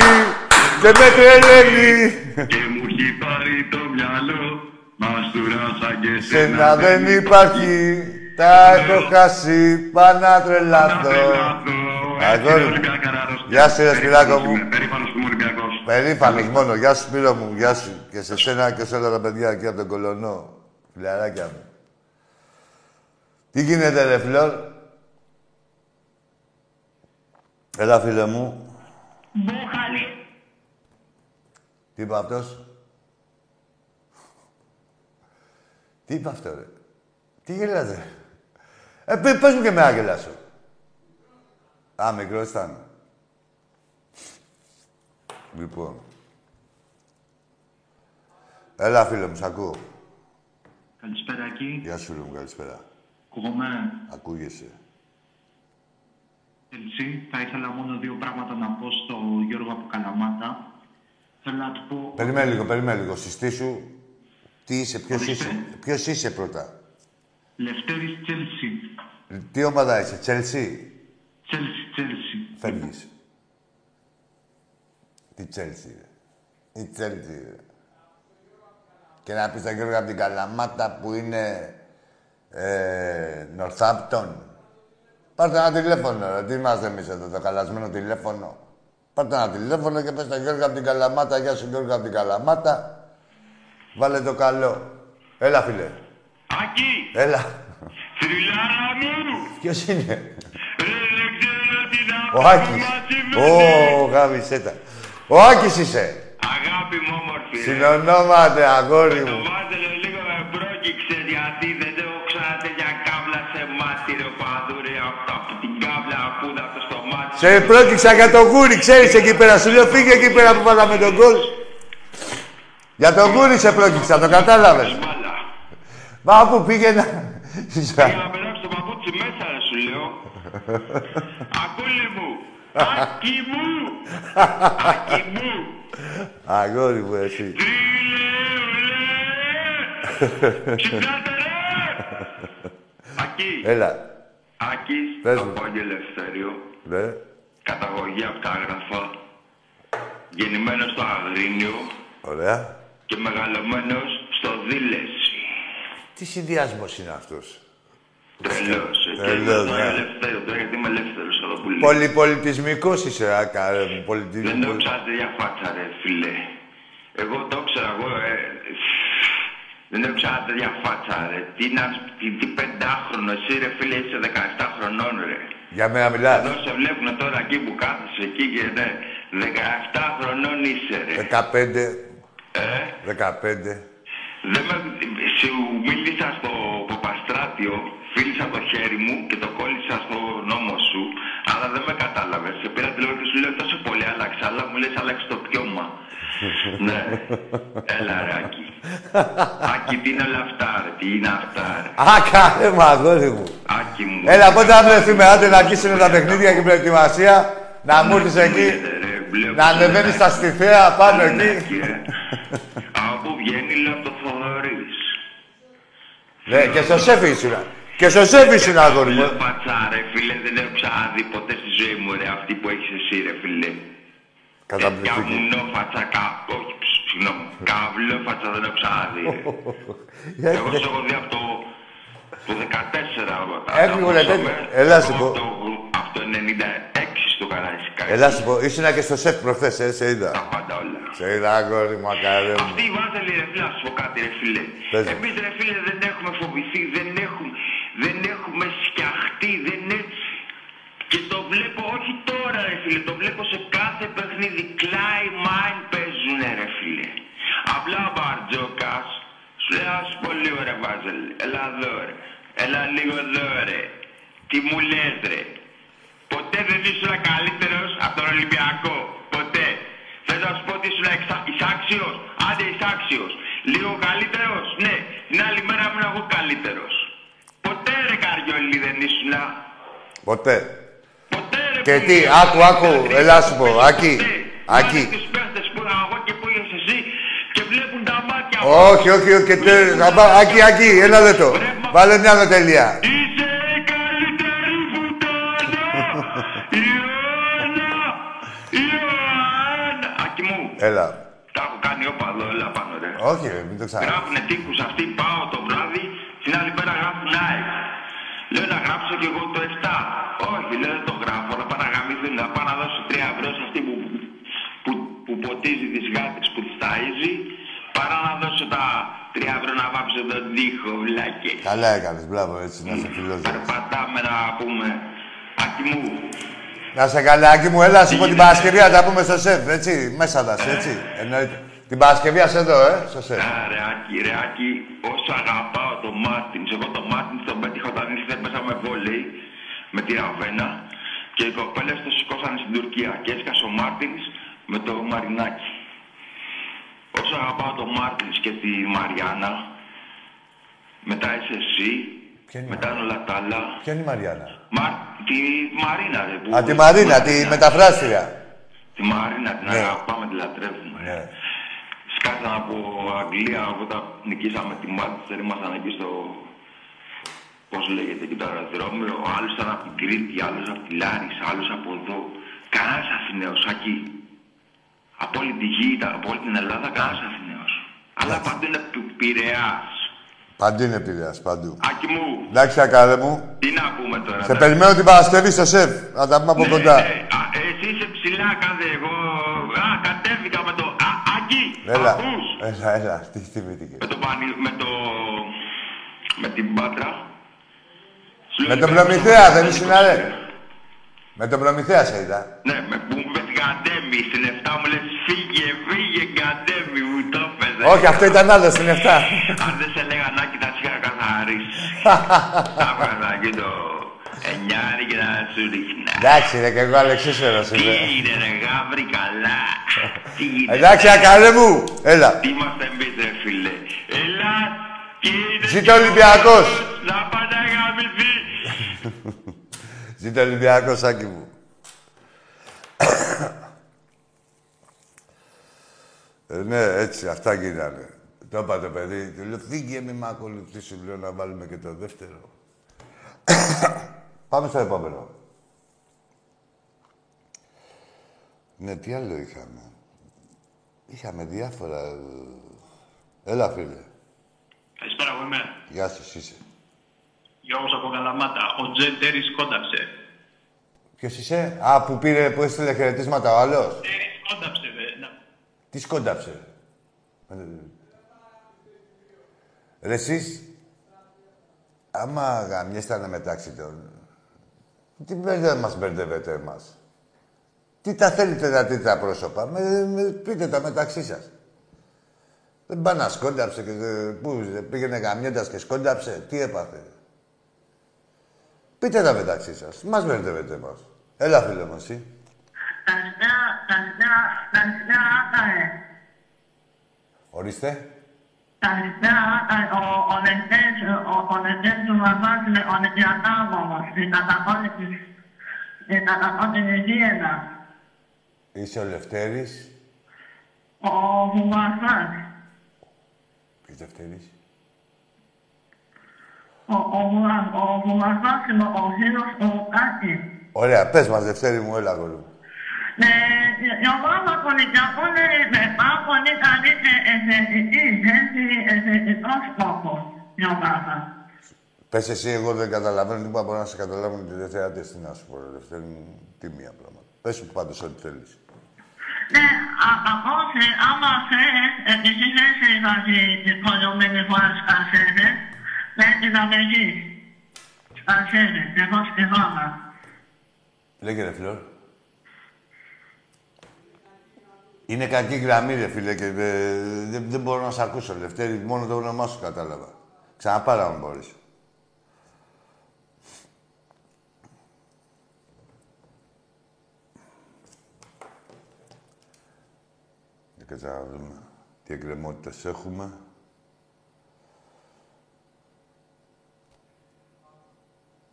και με τρελαίνει. Και μου έχει πάρει το μυαλό, μαστούρα σαν και σένα δεν υπάρχει. Τα έχω χάσει, πάω να τρελαθώ. Γεια σου, ρε Σπυράκο μου. Περήφανος μόνο. Γεια σου, Σπύρο μου. Γεια σου. Και σε σένα και σε όλα τα παιδιά εκεί από τον Κολονό. Φιλαράκια μου. Τι γίνεται, ρε Φλόρ? Έλα, φίλε μου. Μπούχαλη. Τι είπε αυτός? Τι είπε αυτό, ρε? Τι γελάζε? Πες μου και εμένα γελάσω. Α, μικρός ήταν. Λοιπόν. Έλα, φίλε μου, σ' ακούω. Καλησπέρα, εκεί. Γεια σου, φίλε μου, καλησπέρα. Ακούγομαι. Ακούγεσαι. Ελσί, θα ήθελα μόνο δύο πράγματα να πω στο Γιώργο από Καλαμάτα. Θέλω να του πω... Περιμένε λίγο. Συστήσου. Τι είσαι, ποιος είσαι πρώτα. Λευτέρης Τσέλσι. Τι ομάδα είσαι, Τσέλσι. Τσέλσι. Φεύγεις. Τι Τσέλσι, ρε. Η Τσέλσι, ρε. Και να πεις τα Γιώργα από την Καλαμάτα που είναι... Νορθάμπτον. Πάρτε ένα τηλέφωνο, ρε. Τι είμαστε εμείς εδώ, το καλασμένο τηλέφωνο. Πάρτε ένα τηλέφωνο και πες τα Γιώργα από την Καλαμάτα. Γεια σου, Γιώργα από την Καλαμάτα. Βάλε το καλό. Έλα, φίλε. Άκη. Έλα. Φιλάρα μου. Ποιος είναι? Ο Άκης. Γάμισέτα. Ο Άκης είσαι. Αγάπη μου, όμορφη. Συνονόματε, αγόρι μου. Το Βάσελ λίγο με πρόκυξε, γιατί δεν έχω ξαναδεί για κάβλα σε μάτι, ρε παδούρε, αυτά που την κάβλα ακούνε από στο μάτι. Σε πρόκυξα για το γούρι, ξέρεις εκεί πέρα. Σου λέω, φύγε εκεί πέρα που βάλαμε τον γκολ. Για το γούρι σε πρόκυξα, το κατάλαβες. Μα όπου πήγαινα... Πήγα να περάσει το παπούτσι μέσα, ρε, σου λέω. Ακούλη μου. Άκη μου. Άκη μου. Αγόρι μου, εσύ. Τριλεολέ! Συντάτερε! Ακή. Έλα. Ακής, Απόγγε Ελευθερίου. Ναι. Καταγωγή από τα Άγραφα. Γεννημένος στο Αγρίνιο. Ωραία. Και μεγαλωμένος στο Δήλεση. Τι συνδυασμός είναι αυτός? Τρελός. Τρελός, ναι. Γιατί είμαι ελεύθερος εδώ που λέει. Πολυπολιτισμικός είσαι, άκα, ρε. Δεν το ψάχνετε για φάτσα, ρε, φίλε. Εγώ το ξέρω, εγώ, δεν το ψάχνετε για φάτσα, ρε. Τι πεντάχρονο, εσύ, ρε, φίλε, είσαι 17 χρονών, ρε. Για μένα μιλάς. Εδώ σε βλέπουν τώρα εκεί που κάθεσαι, εκεί και, ναι, 17 χρονών είσαι, ρε. 15. 15. Σου μίλησα στο Παπαστράτιο, φίλησα το χέρι μου και το κόλλησα στο νόμο σου, αλλά δεν με κατάλαβες. Σε πήρα τηλέφωνο και σου λέω τόσο πολύ άλλαξα, αλλά μου λες άλλαξε το πιώμα. Ναι. Έλα ρε Άκη. Άκη, τι είναι όλα αυτά, ρε, τι είναι αυτά, ρε. Άκα, ρε μαγόρι μου. Άκη μου. Έλα, πότε θα βρεθούμε, άντε να αρχίσουν τα παιχνίδια και η προετοιμασία, να μου έρθεις εκεί, να ανεβαίνεις στα στιφαία πάνω εκεί. Ναι, και στο σέφι ήσουν. Και στο σέφι ήσουν, αγόρι μου. Πατσά, ρε φίλε, δεν έχω ξαναδεί ποτέ στη ζωή μου, ρε, αυτή που έχεις εσύ, ρε φίλε. Καταπληκτική. Καβλό πατσά, δεν έχω ξαναδεί, ρε. Εγώ σου έχω δει από το 14, έλα σου πω. Από το 96 στο Καραϊσκάκη. Έλα σου πω, ήσουν και στο σέφι προχθές, σε είδα. Τα πάντα όλα. Σε είδα, αγόρι μου, ακαρέ μου. Αυτή η Βάσελ, ρε φίλε, να σου πω κάτι, ρε φίλε. Εμείς, ρε φίλε, δεν έχουμε φοβηθεί, δεν έχουμε σκιαχτεί, Και το βλέπω, όχι τώρα, ρε φίλε, το βλέπω σε κάθε παιχνίδι. Κλάι, μάιν, παίζουνε, ρε φίλε. Βάσελ, έλα εδώ ρε. Έλα λίγο εδώ ρε. Τι μου λες ρε. Ποτέ δεν ήσουν καλύτερος από τον Ολυμπιακό. Ποτέ. Θες να σου πω ότι ήσουν εισάξιος. Άντε εισάξιος. Λίγο καλύτερος. Ναι. Την άλλη μέρα ήμουν εγώ καλύτερος. Ποτέ ρε Καριόλη δεν ήσουν. Ποτέ. Ποτέ ρε. Και τι, άκου, άκου. Έλα σου πω. Άκη. Άκη. Όχι, όχι, όχι. Άκη, Άκη, έλα δε το. Βάλε μια ανατελεία. Είσαι η καλύτερη βουτάνα, Ιωάννα, Ιωάννα. Άκη μου, τα έχω κάνει όπαδο, έλα πάνω ρε. Όχι ρε, μην το ξανά. Γράφουνε τίκους αυτοί, πάω το βράδυ, την άλλη πέρα γράφουν ΑΕΚ. Λέω να γράψω κι εγώ το 7. Όχι, λέω δεν το γράφω, να πάω να γαμίσω, να πάω να δώσω 3 ευρώ σε αυτή που ποτίζει τις γάτες που τις ταΐζει. Παρά να δώσω τα 3 ευρώ να βάψω τον τοίχο, βλάκε. Καλά έκανες, μπράβο, έτσι, να σε φιλόζεις. Περπατάμε να πούμε, Άκη μου. Να σε καλά, Άκη μου, έλα, σου πω την Παρασκευή να τα πούμε στο σεφ, έτσι, μέσα δας, έτσι. Εννοείται. Την Παρασκευή ας εδώ, στο σεφ. Ρε Άκη, ρε Άκη, όσο αγαπάω τον Μάρτιν, εγώ τον Μάρτιν τον πετύχω όταν ήρθε μέσα με βόλεϊ, με τη Ραβένα, και οι κοπέλες το σηκώσανε στην Τουρκία και έσκασε ο Μάρτιν με το Μαρινάκι. Όσο αγαπάω τον Μάρτιν και τη Μαριάννα, μετά είσαι εσύ, μετά όλα τα άλλα. Ποια είναι η Μαριάννα? Τη Μαρίνα, ρε. Α, τη Μαρίνα, τη μεταφράστρια. Τη Μαρίνα, την αγαπάμε, τη λατρεύουμε. Σκάσαμε από Αγγλία, όταν νικήσαμε τη Μάντσεστερ, ήμασταν εκεί στο. Πώς λέγεται, εκεί το αεροδρόμιο. Ο άλλος ήταν από την Κρήτη, άλλος από τη Λάρισα, άλλος από εδώ. Κανένας Αθηναίος, Άκη. Από όλη τη γη, από όλη την Ελλάδα, κανένας Αθηναίος. Αλλά παντού είναι Πειραιάς. Παντού είναι Πειραιάς, παντού. Άκη μου. Εντάξει, Ακάρε μου. Τι να πούμε τώρα. Σε περιμένω την Παρασκευή στο σεφ. Να τα πούμε από κοντά. Εσύ είσαι ψηλά, κάθε εγώ. Α, κατέβηκα με το. Άκη, ακούς. Έλα, τι θυμήθηκε. Με την Πάτρα. Με τον Προμηθέα, δεν είσαι να λέει. Με τον Προμηθέα σε είδα. Ναι, με που με την Κατέμι στην 7 μου λες φύγε, φύγε Κατέμι, μου το έπαιζε. Όχι, αυτό ήταν άλλο στην 7. Αν δεν σε λέγανε Άκη, τα σίγουρα καθαρίσει. Τα βγάζα εκεί το 9 και τα σου ρίχνα. Εντάξει, ρε, και εγώ Αλεξίσερος είμαι. Τι είναι, ρε, γάβρι, καλά. Τι είναι. Εντάξει, Ακάρε μου, έλα. Τι είμαστε εμείς, ρε, φίλε. Έλα, κύριε. Ζήτω Ολυμπιακός. Να πάτε αγαμηθεί. Ζήτω Ολυμπιακός, Άκη μου. Ναι, έτσι, αυτά γίνανε. Το είπα το παιδί, του λέω, φύγε μη μ' ακολουθήσει, λέω, να βάλουμε και το δεύτερο. Πάμε στο επόμενο. Ναι, τι άλλο είχαμε. Είχαμε διάφορα... Έλα, φίλε. Καλησπέρα, εγώ είμαι. Γεια σας, είσαι. Γιώργος από Καλαμάτα. Ο Τζε Ντέρις κόνταψε. Ποιος είσαι? Α, που πήρε, που έστειλε χαιρετίσματα ο άλλος. Ντέρις κόνταψε, δε. Τι σκόνταψε? Ρε εσείς, άμα γαμιέστανε μεταξύ των... Τι μπερδεύετε, μας μπερδεύετε εμάς. Τι τα θέλετε να δείτε τα πρόσωπα, πείτε τα μεταξύ σας. Δεν πάει να σκόνταψε και πού, πήγαινε γαμιέντας και σκόνταψε, τι έπαθε. Πείτε τα μεταξύ σας. Μας μπερδεύετε εμάς. Έλα, φίλε μου, εσύ. Ορίστε. Είσαι ο Λευτέρης. Ο Βουβασάς. Ποιος Λευτέρης? Ο Βουβασάς είναι ο Γύρος ο Τάκης. Ωραία, πες μας, Δευτέρη μου, έλα, αγόρι μου. Εγώ από τον Ολυμπιακό είμαι πολύ καλή και εθελοντική. Έχει εθελοντικό στόχο, η ομάδα. Πες εσύ, εγώ δεν καταλαβαίνω τίποτα, μπορώ να σε καταλάβω την τελευταία τεστινά σου, Δευτέρη μου, τι μία πράγματα. Πες μου πάντως ό,τι θέλεις. Ναι, από όσοι, άμα θέλεις, επειδή δεν σε είδα την κολλιωμένη φοράς ασένε, πρέπει να με γεις. Ασένε, εγώ σκευάμαι. Λέγε, ρε Φλόρ. Είναι κακή γραμμή, ρε φίλε, και δεν μπορώ να σ' ακούσω, Λευτέρη. Μόνο το όνομά σου κατάλαβα. Ξαναπάρα μου μπορείς. Δεν καταλαβαίνουμε τι εγκρεμότητες έχουμε.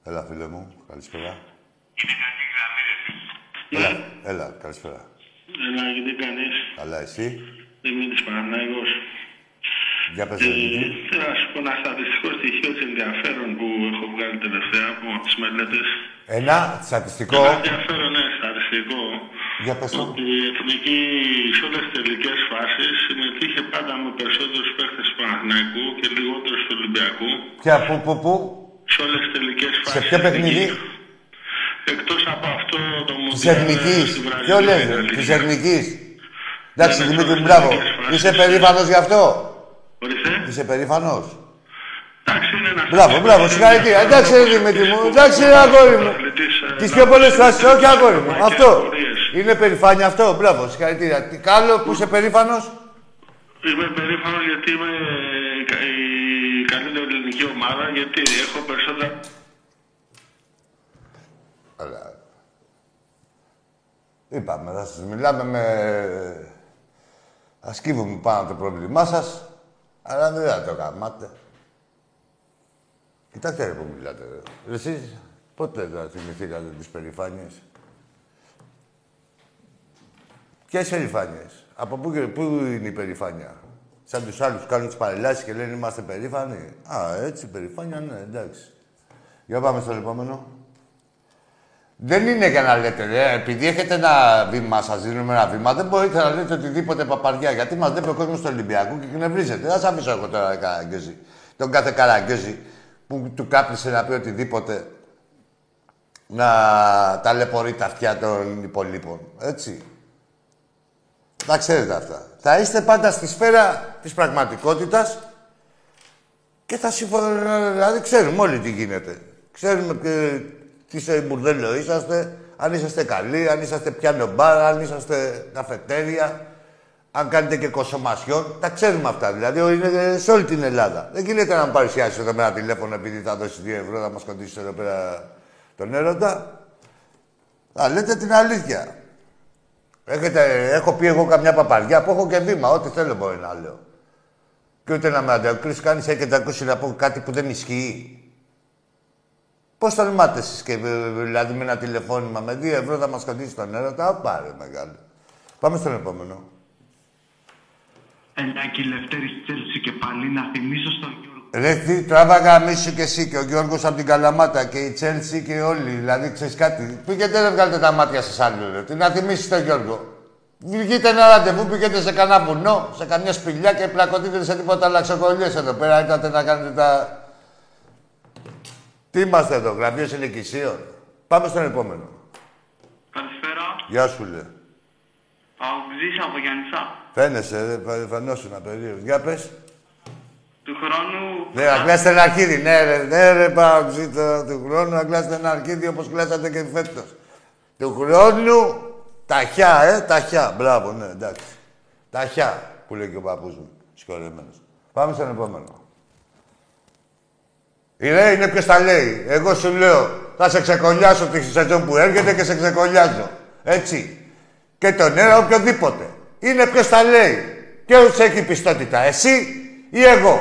Έλα, φίλε μου. Καλησπέρα. Είναι κακή γραμμή, ρε φίλε. Έλα. Έλα, καλησπέρα. Έλα, γιατί κάνεις. Καλά, εσύ. Δημήτρης Παναθηναϊκός. Για πες, Δημήτρη. Θέλω να σου πω ένα στατιστικό στοιχείο της ενδιαφέρον που έχω βγάλει τελευταία από τις μελέτες. Ένα στατιστικό. Ένα ενδιαφέρον, ναι, στατιστικό. Για πες. Ότι η εθνική σε όλες τις τελικές φάσεις συμμετείχε πάντα με περισσότερους παίχτες του Παναθηναϊκού και λιγότερους του Ολυμπιακού. Ποια, πού. Σε όλες τις τελικές φάσεις. Σε ποιο παιχνίδι? Εκτός από αυτό το μοντέλο της Βραζιλίας. Ποιο λένε, της Εθνικής. Εντάξει, Δημήτρη, μπράβο. Είσαι περήφανος γι' αυτό. Ορίστε. Είσαι περήφανος. Εντάξει, είναι ένα. Μπράβο, συγχαρητήρια. Εντάξει, Δημήτρη μου. Εντάξει, αγόρι μου. Τις πιο πολλές φάσεις, όχι αγόρι μου. Αυτό. Είναι περηφάνεια αυτό. Μπράβο, συγχαρητήρια. Τι καλό που είσαι περήφανος. Είμαι περήφανος γιατί είμαι η καλύτερη ελληνική ομάδα, γιατί έχω περισσότερα... Αλλά... Είπαμε, θα σας μιλάμε με... Ας κύβουμε πάνω το πρόβλημά σας, αλλά δεν θα το γαμάτε. Κοιτάξτε ρε που μιλάτε ρε. Εσείς πότε θα θυμηθήκατε τις περηφάνειες. Ποιες περηφάνειες. Από πού είναι η περηφάνεια. Σαν τους άλλους κάνουν τις παρελάσεις και λένε είμαστε περήφανοι. Α, έτσι, περηφάνεια, ναι, εντάξει. Για πάμε στο επόμενο. Δεν είναι για να λέτε, ρε. Επειδή έχετε ένα βήμα, σας δίνουμε ένα βήμα, δεν μπορείτε να λέτε οτιδήποτε παπαριά. Γιατί μας βλέπει ο κόσμος του Ολυμπιακού και εκνευρίζεται. Δεν σας αφήσω εγώ τώρα καραγκιόζη. Τον κάθε καραγκιόζη που του κάπνισε να πει οτιδήποτε να ταλαιπωρεί τα αυτιά των υπολείπων. Έτσι. Τα ξέρετε αυτά. Θα είστε πάντα στη σφαίρα της πραγματικότητας και θα συμφωνούμε. Δηλαδή, ξέρουμε όλοι τι γίνεται. Ξέρουμε και τι σε μπουρδέλο είσαστε, αν είσαστε καλοί, αν είσαστε πιάνο μπάρα, αν είσαστε καφετέρια, αν κάνετε και κοσομασιόν. Τα ξέρουμε αυτά. Δηλαδή, είναι σε όλη την Ελλάδα. Δεν γίνεται να μου παρουσιάσεις εδώ πέρα τηλέφωνο επειδή θα δώσει 2 ευρώ, θα μας κοντήσεις εδώ πέρα τον έρωτα. Θα λέτε την αλήθεια. Έχω πει εγώ καμιά παπαριά που έχω και βήμα, ό,τι θέλω μπορεί να λέω. Και ούτε να με αντακρίσει κανείς, έχετε ακούσει να πω κάτι που δεν ισχύει. Πώς τολμάτε εσείς και δηλαδή με ένα τηλεφώνημα με 2 ευρώ θα μας κοντήσει τον έρωτα, πάρε μεγάλο. Πάμε στον επόμενο. Ελάκη Λευτέρης Τσέλσι και πάλι να θυμίσω στον Γιώργο. Ρε, τράβαγα μίσου και εσύ και ο Γιώργος από την Καλαμάτα και η Τσέλσι και όλοι. Δηλαδή, ξέρεις κάτι. Πήγαινε να βγάλετε τα μάτια σας άλλο, ρε. Τι να θυμίσεις τον Γιώργο. Βγείτε ένα ραντεβού, πήγαινε σε κανένα βουνό, σε καμιά σπηλιά και πλακωτείτε σε τίποτα λαξοκολλιές εδώ πέρα. Ήρθατε να κάνετε τα... Τι είμαστε εδώ, γραφείο συνοικισίων. Πάμε στον επόμενο. Καλησπέρα. Γεια σου, λέ. Αουγζής από Γιάννησα. Φαίνεσαι, ρε, φαινόσουν απερίοδος. Για πες. Του χρόνου... Ναι, αγκλάστε ένα αρκίδι. Ναι, ρε, Παοξίτα, του χρόνου αγκλάστε ένα αρκίδι όπως κλάσατε και φέτος. Του χρόνου... Ταχιά, ταχιά. Μπράβο, ναι, εντάξει. Ταχιά, που λέει και ο παππούς μου, συγχωρεμένος. Πάμε στον επόμενο. Η ρε είναι ποιος τα λέει. Εγώ σου λέω, θα σε ξεκολλιάσω τη σεζόν που έρχεται και σε ξεκολλιάζω. Έτσι. Και τον ένα οποιοδήποτε. Είναι ποιος τα λέει. Και όσοι έχει πιστότητα. Εσύ ή εγώ.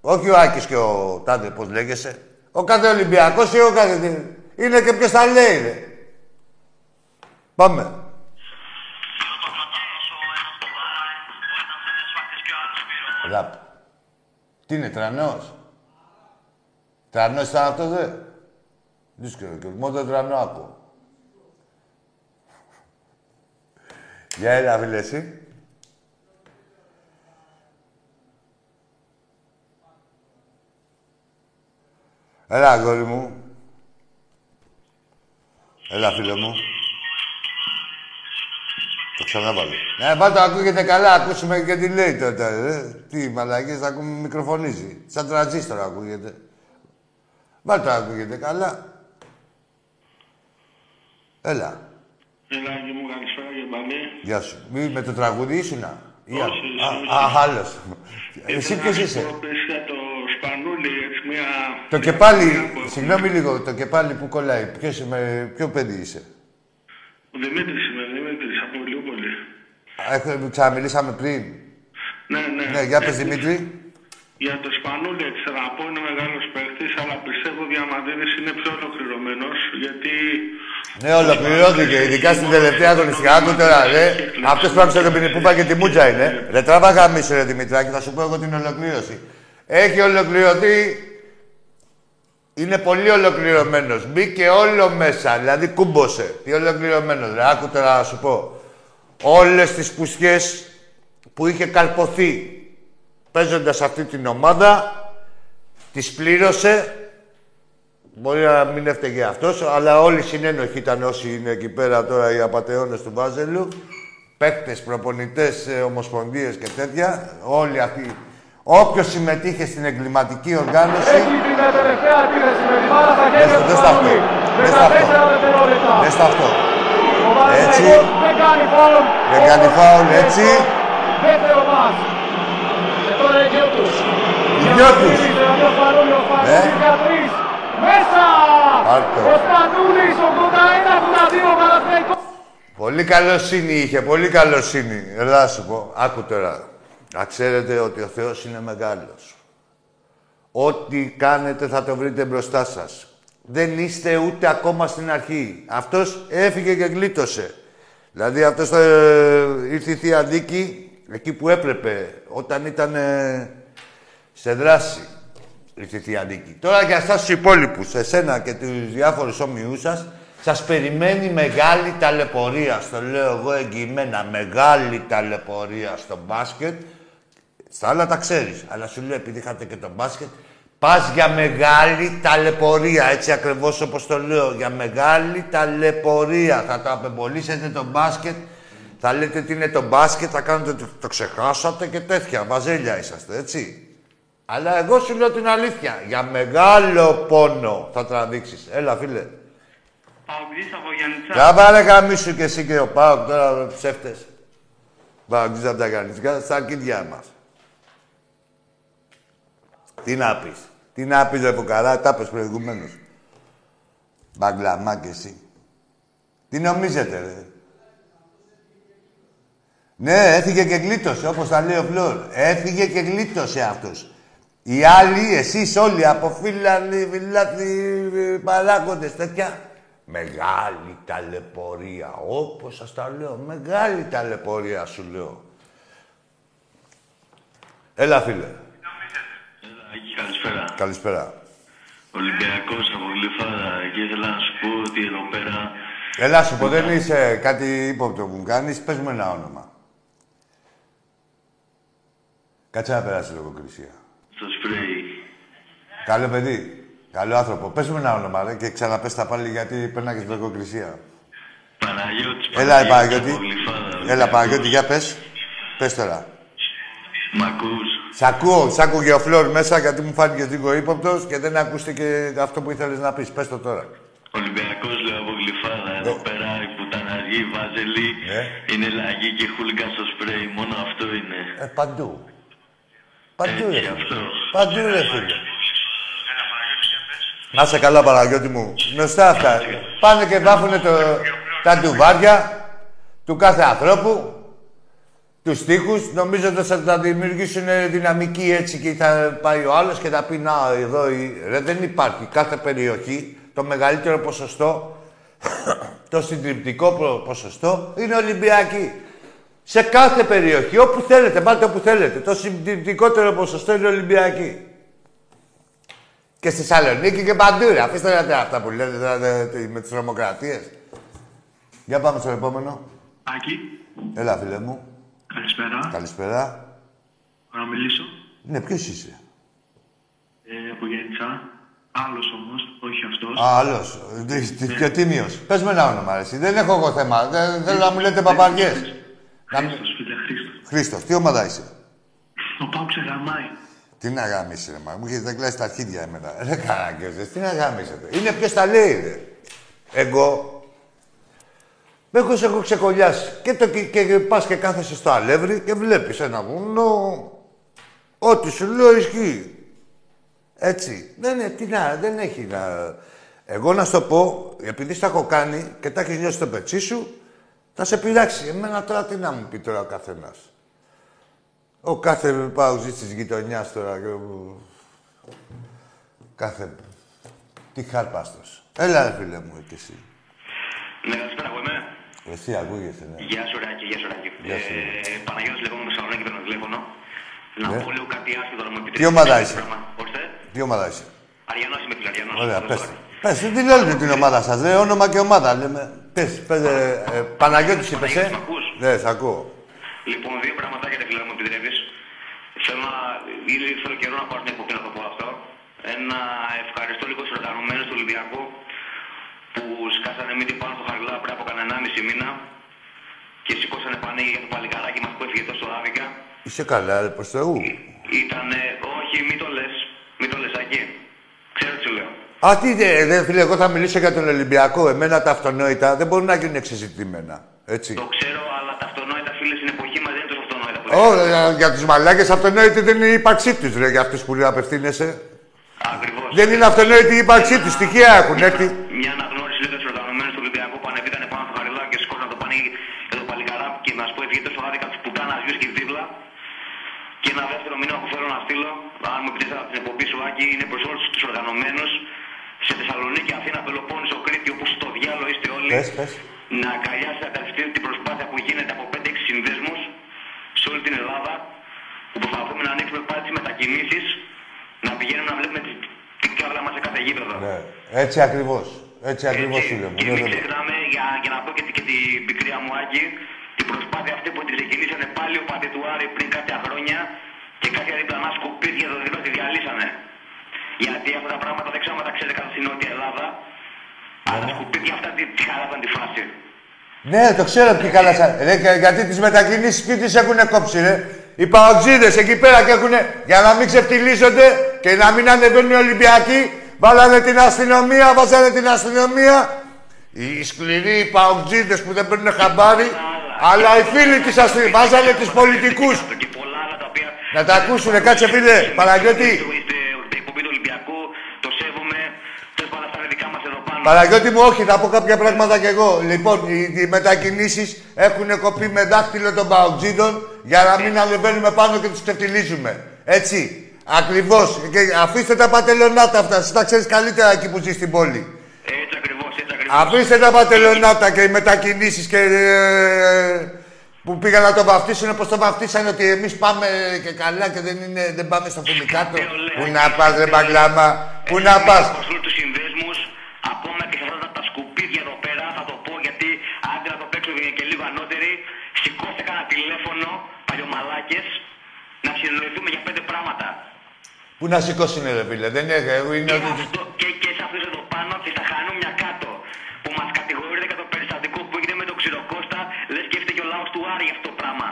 Όχι ο Άκης και ο Τάδε, πώς λέγεσαι. Ο κάθε Ολυμπιακός ή ο κάθε... Είναι και ποιος τα λέει, ρε. Πάμε. Ραπ. Τι είναι, τρανός. Τρανός ήταν αυτό, δε. Δύσκολο και μόνο τον τρανό άκου. Για έλα, φίλε, εσύ. Έλα, αγόρι μου. Έλα, φίλε μου. Το ξαναπαλώ. Ναι, πάντα ακούγεται καλά. Ακούσουμε και τι λέει τότε. Τι μαλακές, θα ακούμε, μικροφωνίζει. Σαν τρανζίστορα ακούγεται. Πάντα ακούγεται καλά. Έλα. Έλα, και μου καλησπέρα και πάλι. Γεια σου. Μη με το τραγούδι ήσουνα. Όχι. Α, άλλος. Εσύ ποιος είσαι. Εσύ το σπάνι. Το και πάλι, συγγνώμη λίγο, το και πάλι που κολλάει. Ποιο παιδί είσαι? Ο Δημήτρης είμαι, Δημήτρης, από Λιούπολη. Ξαναμιλήσαμε πριν. Ναι, για πες Δημήτρη. Για το Σπανούλη, ξέρω να πω, είναι μεγάλος παίκτης, αλλά πιστεύω ο Διαμαντίδης είναι πιο ολοκληρωμένος, γιατί... Ναι, ολοκληρώθηκε, ειδικά στην τελευταία αγωνιστική. Άκου τώρα, ρε. Αυτός που άκουσα τον Πινιπούπα και τη Μούτζα είναι. Ρε τράβα γαμίσου, ρε Δημητράκη, θα σου πω εγώ την ολοκλήρωση. Έχει ολοκληρωθεί... Είναι πολύ ολοκληρωμένος. Μπήκε όλο μέσα, δηλαδή κούμποσε. Τι ολοκληρωμένος, ρε. Άκου τώρα να σου πω. Όλες τις πουσιές που είχε καρποθεί. Παίζοντας αυτή την ομάδα, τις πλήρωσε. Μπορεί να μην έφταιγε αυτός, αλλά όλοι συνένοχοι ήταν όσοι είναι εκεί πέρα τώρα οι απατεώνες του Βάζελου. Παίκτες, προπονητές, ομοσπονδίες και τέτοια. Όλοι αυτοί. Όποιος συμμετείχε στην εγκληματική οργάνωση... Έχει την τελευταία επίθεση με την μπάλα στα χέρια του Σπανούλη. 14 δευτερόλεπτα. Δες τ' αυτό. Ο Παναθηναϊκός δεν κάνει φάουλ. Δεν κάνει φάουλ, έτσι. Δεύτερο μας. Υγιώτης. Ναι. Μέσα! Ο Σπανούλης, 81-82, ο Παναθηναϊκός. Πολύ καλοσύνη είχε, πολύ καλοσύνη. Ελά σου πω, άκου τώρα. Να ξέρετε ότι ο Θεός είναι μεγάλος. Ό,τι κάνετε θα το βρείτε μπροστά σας. Δεν είστε ούτε ακόμα στην αρχή. Αυτός έφυγε και γλίτωσε. Δηλαδή αυτός ήρθε η Θεία Δίκη εκεί που έπρεπε. Όταν ήταν σε δράση ήρθε η Θεία Δίκη. Τώρα για εσάς τους υπόλοιπους, εσένα και τους διάφορους όμοιούς σας, σας περιμένει μεγάλη ταλαιπωρία. Στο λέω εγώ εγγυημένα. Μεγάλη ταλαιπωρία στο μπάσκετ. Στα άλλα τα ξέρεις, αλλά σου λέω επειδή είχατε και το μπάσκετ, πας για μεγάλη ταλαιπωρία, έτσι ακριβώς όπως το λέω, για μεγάλη ταλαιπωρία. Θα το απεμπολίσετε το μπάσκετ, θα λέτε τι είναι το μπάσκετ, θα κάνετε ότι το ξεχάσατε και τέτοια, βαζέλια είσαστε, έτσι. Αλλά εγώ σου λέω την αλήθεια, για μεγάλο πόνο θα τραβήξεις. Έλα φίλε. Παοκτζής από Γιαννιτσά. Τραβά ρε γαμίσου και εσύ και ο Πάοκ, τώρα ψεύτες. Παοκτζής από τα Γιαννιτσά, στα αρκίδια μας. Τι να πεις. Τι να πεις, ρε Φουκαρά, τα πες προηγουμένως. Μπαγκλαμά κι εσύ. Τι νομίζετε, ρε. Ναι, έφυγε και γλίτωσε, όπως τα λέει ο Φλόρ. Έφυγε και γλίτωσε αυτός. Οι άλλοι, εσείς όλοι, από φίλανοι, φιλάθλοι, παράγοντες, τέτοια. Μεγάλη ταλαιπωρία, όπως σας τα λέω. Μεγάλη ταλαιπωρία, σου λέω. Έλα, φίλε. Καλησπέρα. Καλησπέρα. Ολυμπιακός από Γλυφάδα και ήθελα να σου πω ότι εδώ πέρα... Έλα σου πω, δεν είσαι κάτι ύποπτο που μου κάνεις. Πες μου ένα όνομα. Κάτσε να περάσει λογοκρισία. Στο σπρέι. Καλό παιδί. Καλό άνθρωπο. Πες μου ένα όνομα ρε, και ξαναπες τα πάλι γιατί περνάγες λογοκρισία. Παναγιώτης. Έλα, Παναγιώτη. Έλα, Παναγιώτη, για πες. Πες τώρα. Μ' ακούς. Σ' ακούω, σ' άκουγε ο Φλόρ μέσα γιατί μου φάνηκε λίγο ύποπτος και δεν ακούστηκε αυτό που ήθελες να πεις. Πες το τώρα. Ολυμπιακός λέω από Γλυφάδα. Εδώ πέρα που τα αργή Βάζελη είναι λαγή και χούλικα στο σπρέι. Μόνο αυτό είναι. Παντού. Παντού ρε φίλε. Παντού ρε φίλε. Να σε καλά Παναγιώτη μου. Γνωστά αυτά. Πάνε και βάφουνε τα ντουβάρια του κάθε ανθρώπου. Τους τοίχους, νομίζω ότι θα δημιουργήσουν δυναμική έτσι και θα πάει ο άλλος και θα πει να, εδώ ρε, δεν υπάρχει. Κάθε περιοχή, το μεγαλύτερο ποσοστό, το συντριπτικό ποσοστό είναι Ολυμπιακή. Σε κάθε περιοχή, όπου θέλετε, πάτε όπου θέλετε, το συντριπτικότερο ποσοστό είναι Ολυμπιακή. Και στη Θεσσαλονίκη και παντού, ρε. Αφήστε αυτά που λέτε με τις τρομοκρατίες. Για πάμε στο επόμενο. Άκη. Έλα, φίλε μου. Καλησπέρα. Καλησπέρα. Μπορώ να μιλήσω. Ναι, ποιος είσαι. Από Γεννητσά. Άλλος όμως, όχι αυτός. Α, άλλος. Πιο τίμιος. Πες με ένα όνομα, αρέσει. Δεν έχω εγώ θέμα. Δεν θέλω να μου λέτε παπαριές. Χρήστος, φίλε, Χρήστος. Χρήστος, τι ομάδα είσαι. Ο Πάου ξεγαμάει. Τι να γάμισε, μα. Μου έχετε κλάσει τα αρχίδια εμένα. Ρε καράγκες, τι να γάμισε. Είναι ποιος τα λέει, ρε. Εγώ. Εγώ σε έχω ξεκολλιάσει. Και πας και κάθεσαι στο αλεύρι και βλέπεις ένα βουνό. Ό,τι σου λέω ισχύει. Έτσι. Δεν έχει να... Εγώ να σου το πω, επειδή τα έχω κάνει και τα έχει λιώσει το πετσί σου, θα σε πειράξει. Εμένα τώρα τι να μου πει τώρα ο καθένας. Ο κάθε παουζής της γειτονιάς τώρα. Κάθε... Τι χάρπαστος. Έλα ρε φίλε μου κι εσύ. Ναι, θα σας πέρα από εμένα. Εσύ ακούγεσαι, ναι. Γεια σου Ράκη, γεια σου Ράκη. Παναγιώτης λέγομαι με Σαλονίκη, παίρνω τηλέφωνο. Να πω λίγο κάτι άσχετο να μου επιτρέψει. Τι ομάδα είσαι. Τι ομάδα είσαι. Αριανός είμαι, Αριανός. Ωραία, πες. Πες, τι λέτε την ομάδα σας, λέει όνομα και ομάδα. Πες, Παναγιώτης είπες, ε. Ναι, σ' ακούω. Λοιπόν, δύο πραγματάκια τα φιλά μου επιτρέπεις. Θέλω καιρό να πάρω την εκπομπή να το πω αυτό. Ένα ευχαριστώ λίγο στους οργανωμένους του Ολυμπιακού που σκάσανε μύτη πάνω στο Χαριλά πριν από κανένα 1,5 μήνα και σηκώσανε πανέγια για το παλικαράκι μας που έφυγε τόσο άδικα. Είσαι καλά, ρε προς Θεού. Ήτανε, όχι, μη το λες. Μη το λες, Ακή. Ξέρω τι σου λέω. Α, τι δε, φίλε, εγώ θα μιλήσω για τον Ολυμπιακό. Εμένα τα αυτονόητα δεν μπορούν να γίνουν εξεζητημένα. Έτσι. Το ξέρω, αλλά τα αυτονόητα, φίλε, στην εποχή μας δεν είναι τόσο αυτονόητα. Ω, για τους μαλάκες αυτονόητη δεν είναι η ύπαρξή τους, ρε, για αυτούς που απευθύνεσαι. Ακριβώς. Δεν είναι αυτονόητη η ύπαρξή τους, στοιχεία έχουν έρθει. Μια αναγνώριση λίγο στους οργανωμένους του Ολυμπιακού που ανεβήκανε πάνω στο Χαριλά και σκόρναν το πανίγι και το παλικαρά και μας πω έφυγε τόσο άδικα τους πουτάνα γιους και δίπλα. Και ένα δεύτερο μήνυμα που θέλω να στείλω, αν μου επιτρέπετε από την εκπομπή σου, Άκη, είναι προς όλους τους οργανωμένους σε Θεσσαλονίκη, Αθήνα, Πελοπόννησο, Κρήτη, όπου στο διάλογο είστε όλοι. Να αγκαλιάσετε αυτή την προσπάθεια που γίνεται από 5-6 συνδέσμους σε όλη την Ελλάδα, που προσπαθούμε να ανοίξουμε πάλι τις μετακινήσεις. Να πηγαίνουμε να βλέπουμε την κάβλα μας σε κάθε γήπεδο. Ναι, έτσι ακριβώς. Έτσι ακριβώς, φίλε μου. Και μην ξεχνάμε, για να πω και την πικρία μου, Άκη, την προσπάθεια αυτή που την ξεκινήσανε πάλι ο πατή του Άρη πριν κάποια χρόνια και κάποια διπλανά σκουπίδια εδώ δίπλα τη διαλύσανε. Γιατί αυτά τα πράγματα δεν ξέρω αν τα ξέρετε κατά στην Νότια Ελλάδα, αλλά τα σκουπίδια αυτά τη χαλάσαν τη φάση. Ναι, το ξέρω τι χαλάσαν. Γιατί τις μετακινήσεις και τις έχουν κόψει, ρε. Οι παοξίδες εκεί πέρα και έχουνε, για να μην ξεφτιλίζονται και να μην ανεβαίνουν οι Ολυμπιακοί, βάλανε την αστυνομία, βάζανε την αστυνομία. Οι σκληροί παοξίδες που δεν παίρνουν χαμπάρι, αλλά οι φίλοι της αστυνομίας, βάζανε τους πολιτικούς. Να τα ακούσουνε, κάτσε φίλε, Παναγιώτη. Παναγιώτη μου, όχι, θα πω κάποια πράγματα κι εγώ. Λοιπόν, οι μετακινήσεις έχουν κοπεί με δάχτυλο των παοξίδων για να μην ανεβαίνουμε πάνω και τους ξεφτιλίζουμε. Έτσι. Ακριβώς. Και αφήστε τα πατελονάτα αυτά. Εσύ τα ξέρεις καλύτερα εκεί που ζεις στην πόλη. Έτσι ακριβώς, έτσι ακριβώς. Αφήστε τα πατελονάτα και οι μετακινήσεις και, που πήγαν να το βαφτίσουν όπως το βαφτίσανε ότι εμείς πάμε και καλά και δεν πάμε στο φουμικάτο. Πού να πας, ρε μπαγκλάμα. Πού να πας. Να συνεννοηθούμε για 5 πράγματα. Πού να σηκώσουν, ρε φίλε, δεν έχω. Είναι... Και σε αυτούς εδώ πάνω και στα χανούμια κάτω. Που μας κατηγορείται για το περιστατικό που έγινε με τον Ξηροκώστα, λες σκέφτεται και ο λαός του Άρη για αυτό το πράγμα.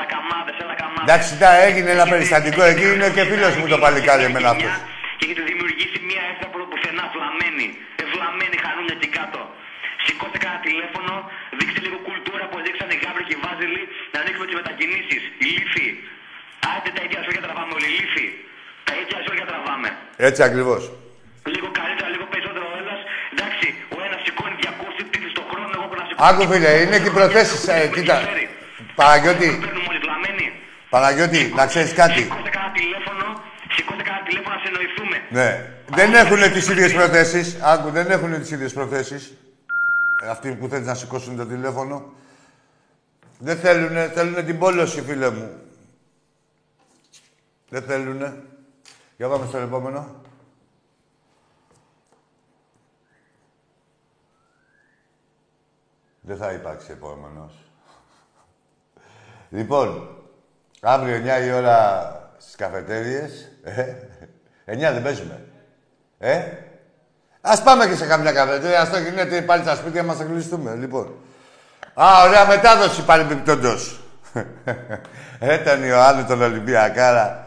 Λακαμάδες, λακαμάδες. Εντάξει, έγινε ένα περιστατικό εκεί, είναι και φίλος μου το παλικάρι εμένα αυτό. Και έχετε δημιουργήσει μια έφταπρο πουθενά, βλαμμένη. Ευλαμμένη χανούμια εκεί κάτω. Σηκώστε κανένα τηλέφωνο, δείξτε λίγο κουλτούρα που δείξανε Γάβρη και Βάζελη, να ανοίξουμε τις μετακινήσεις. Λύθη. Άντε τα ίδια ζώδια τραβάμε όλοι, λύθη. Τα ίδια ζώδια τραβάμε. Έτσι ακριβώς. Λίγο καλύτερα, λίγο περισσότερο ο ένας. Εντάξει, ο ένας σηκώνει 200 τίτλες το χρόνο, εγώ που να σηκώνω. Άκου φίλε, είναι και οι προθέσεις. Κοίτα. Παναγιώτη. Παναγιώτη, να ξέρεις κάτι. Σηκώστε κανένα τηλέφωνο, να συνοηθούμε. Ναι. Δεν έχουν τις ίδιες προθέσεις. Άκου, δεν έχουν τις ίδιες προθέσεις. Αυτοί που θέλουν να σηκώσουν το τηλέφωνο. Δεν θέλουνε, θέλουνε την πόλωση, φίλε μου. Δεν θέλουνε. Για πάμε στο επόμενο. Δεν θα υπάρξει επόμενος. Λοιπόν, αύριο 9 η ώρα στις καφετέριες. 9 δεν παίζουμε. Ας πάμε και σε καμιά καφετέρια, ας το γίνεται πάλι στα σπίτια μας, θα κλειστούμε, λοιπόν. Α, ωραία μετάδοση παρεμπιπτόντως. Ήταν Ιωάννη τον Ολυμπιακάρα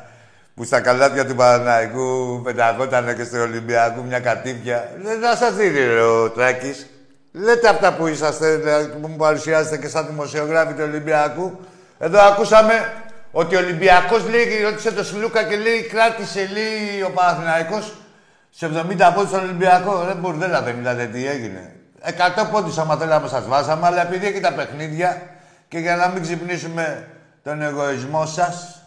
που στα καλάτια του Παναθηναϊκού πενταγότανε και στο Ολυμπιακού μια κατήπια. Να σας δίνει ο Τράκης. Λέτε αυτά που είσαστε, που μου παρουσιάζετε και σαν δημοσιογράφοι του Ολυμπιακού. Εδώ ακούσαμε Ότι ο Ολυμπιακός λέει, ρώτησε τον Σιλούκα και λέει, κράτησε, λέει, ο Παναθηναϊκός σε 70 πόντους στον Ολυμπιακό. Ρε μπουρδέλα, 50 τι έγινε. 100 πόντους άμα θέλαμε σας βάζαμε, αλλά επειδή έχει τα παιχνίδια και για να μην ξυπνήσουμε τον εγωισμό σας,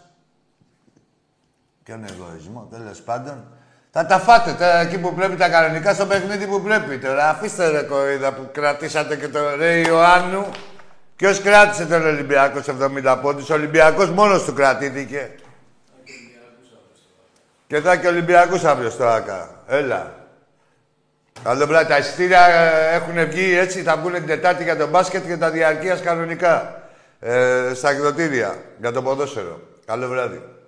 ποιον εγωισμό, τέλος πάντων, θα τα φάτε τώρα εκεί που πρέπει, τα κανονικά, στο παιχνίδι που πρέπει. Τώρα αφήστε ρε κορίδα που κρατήσατε και το ρε Ιωάννου. Ποιος κράτησε τον Ολυμπιακό σε 70 πόντους, ο Ολυμπιακός μόνος του κρατήθηκε. Και θα και ο Ολυμπιακός αύριο στο ΑΚΑ. Έλα. Καλό βράδυ. Τα εισιτήρια έχουν βγει έτσι, θα βγουν την Τετάρτη για τον μπάσκετ και τα διαρκείας κανονικά. Στα εκδοτήρια για το ποδόσφαιρο. Καλό βράδυ.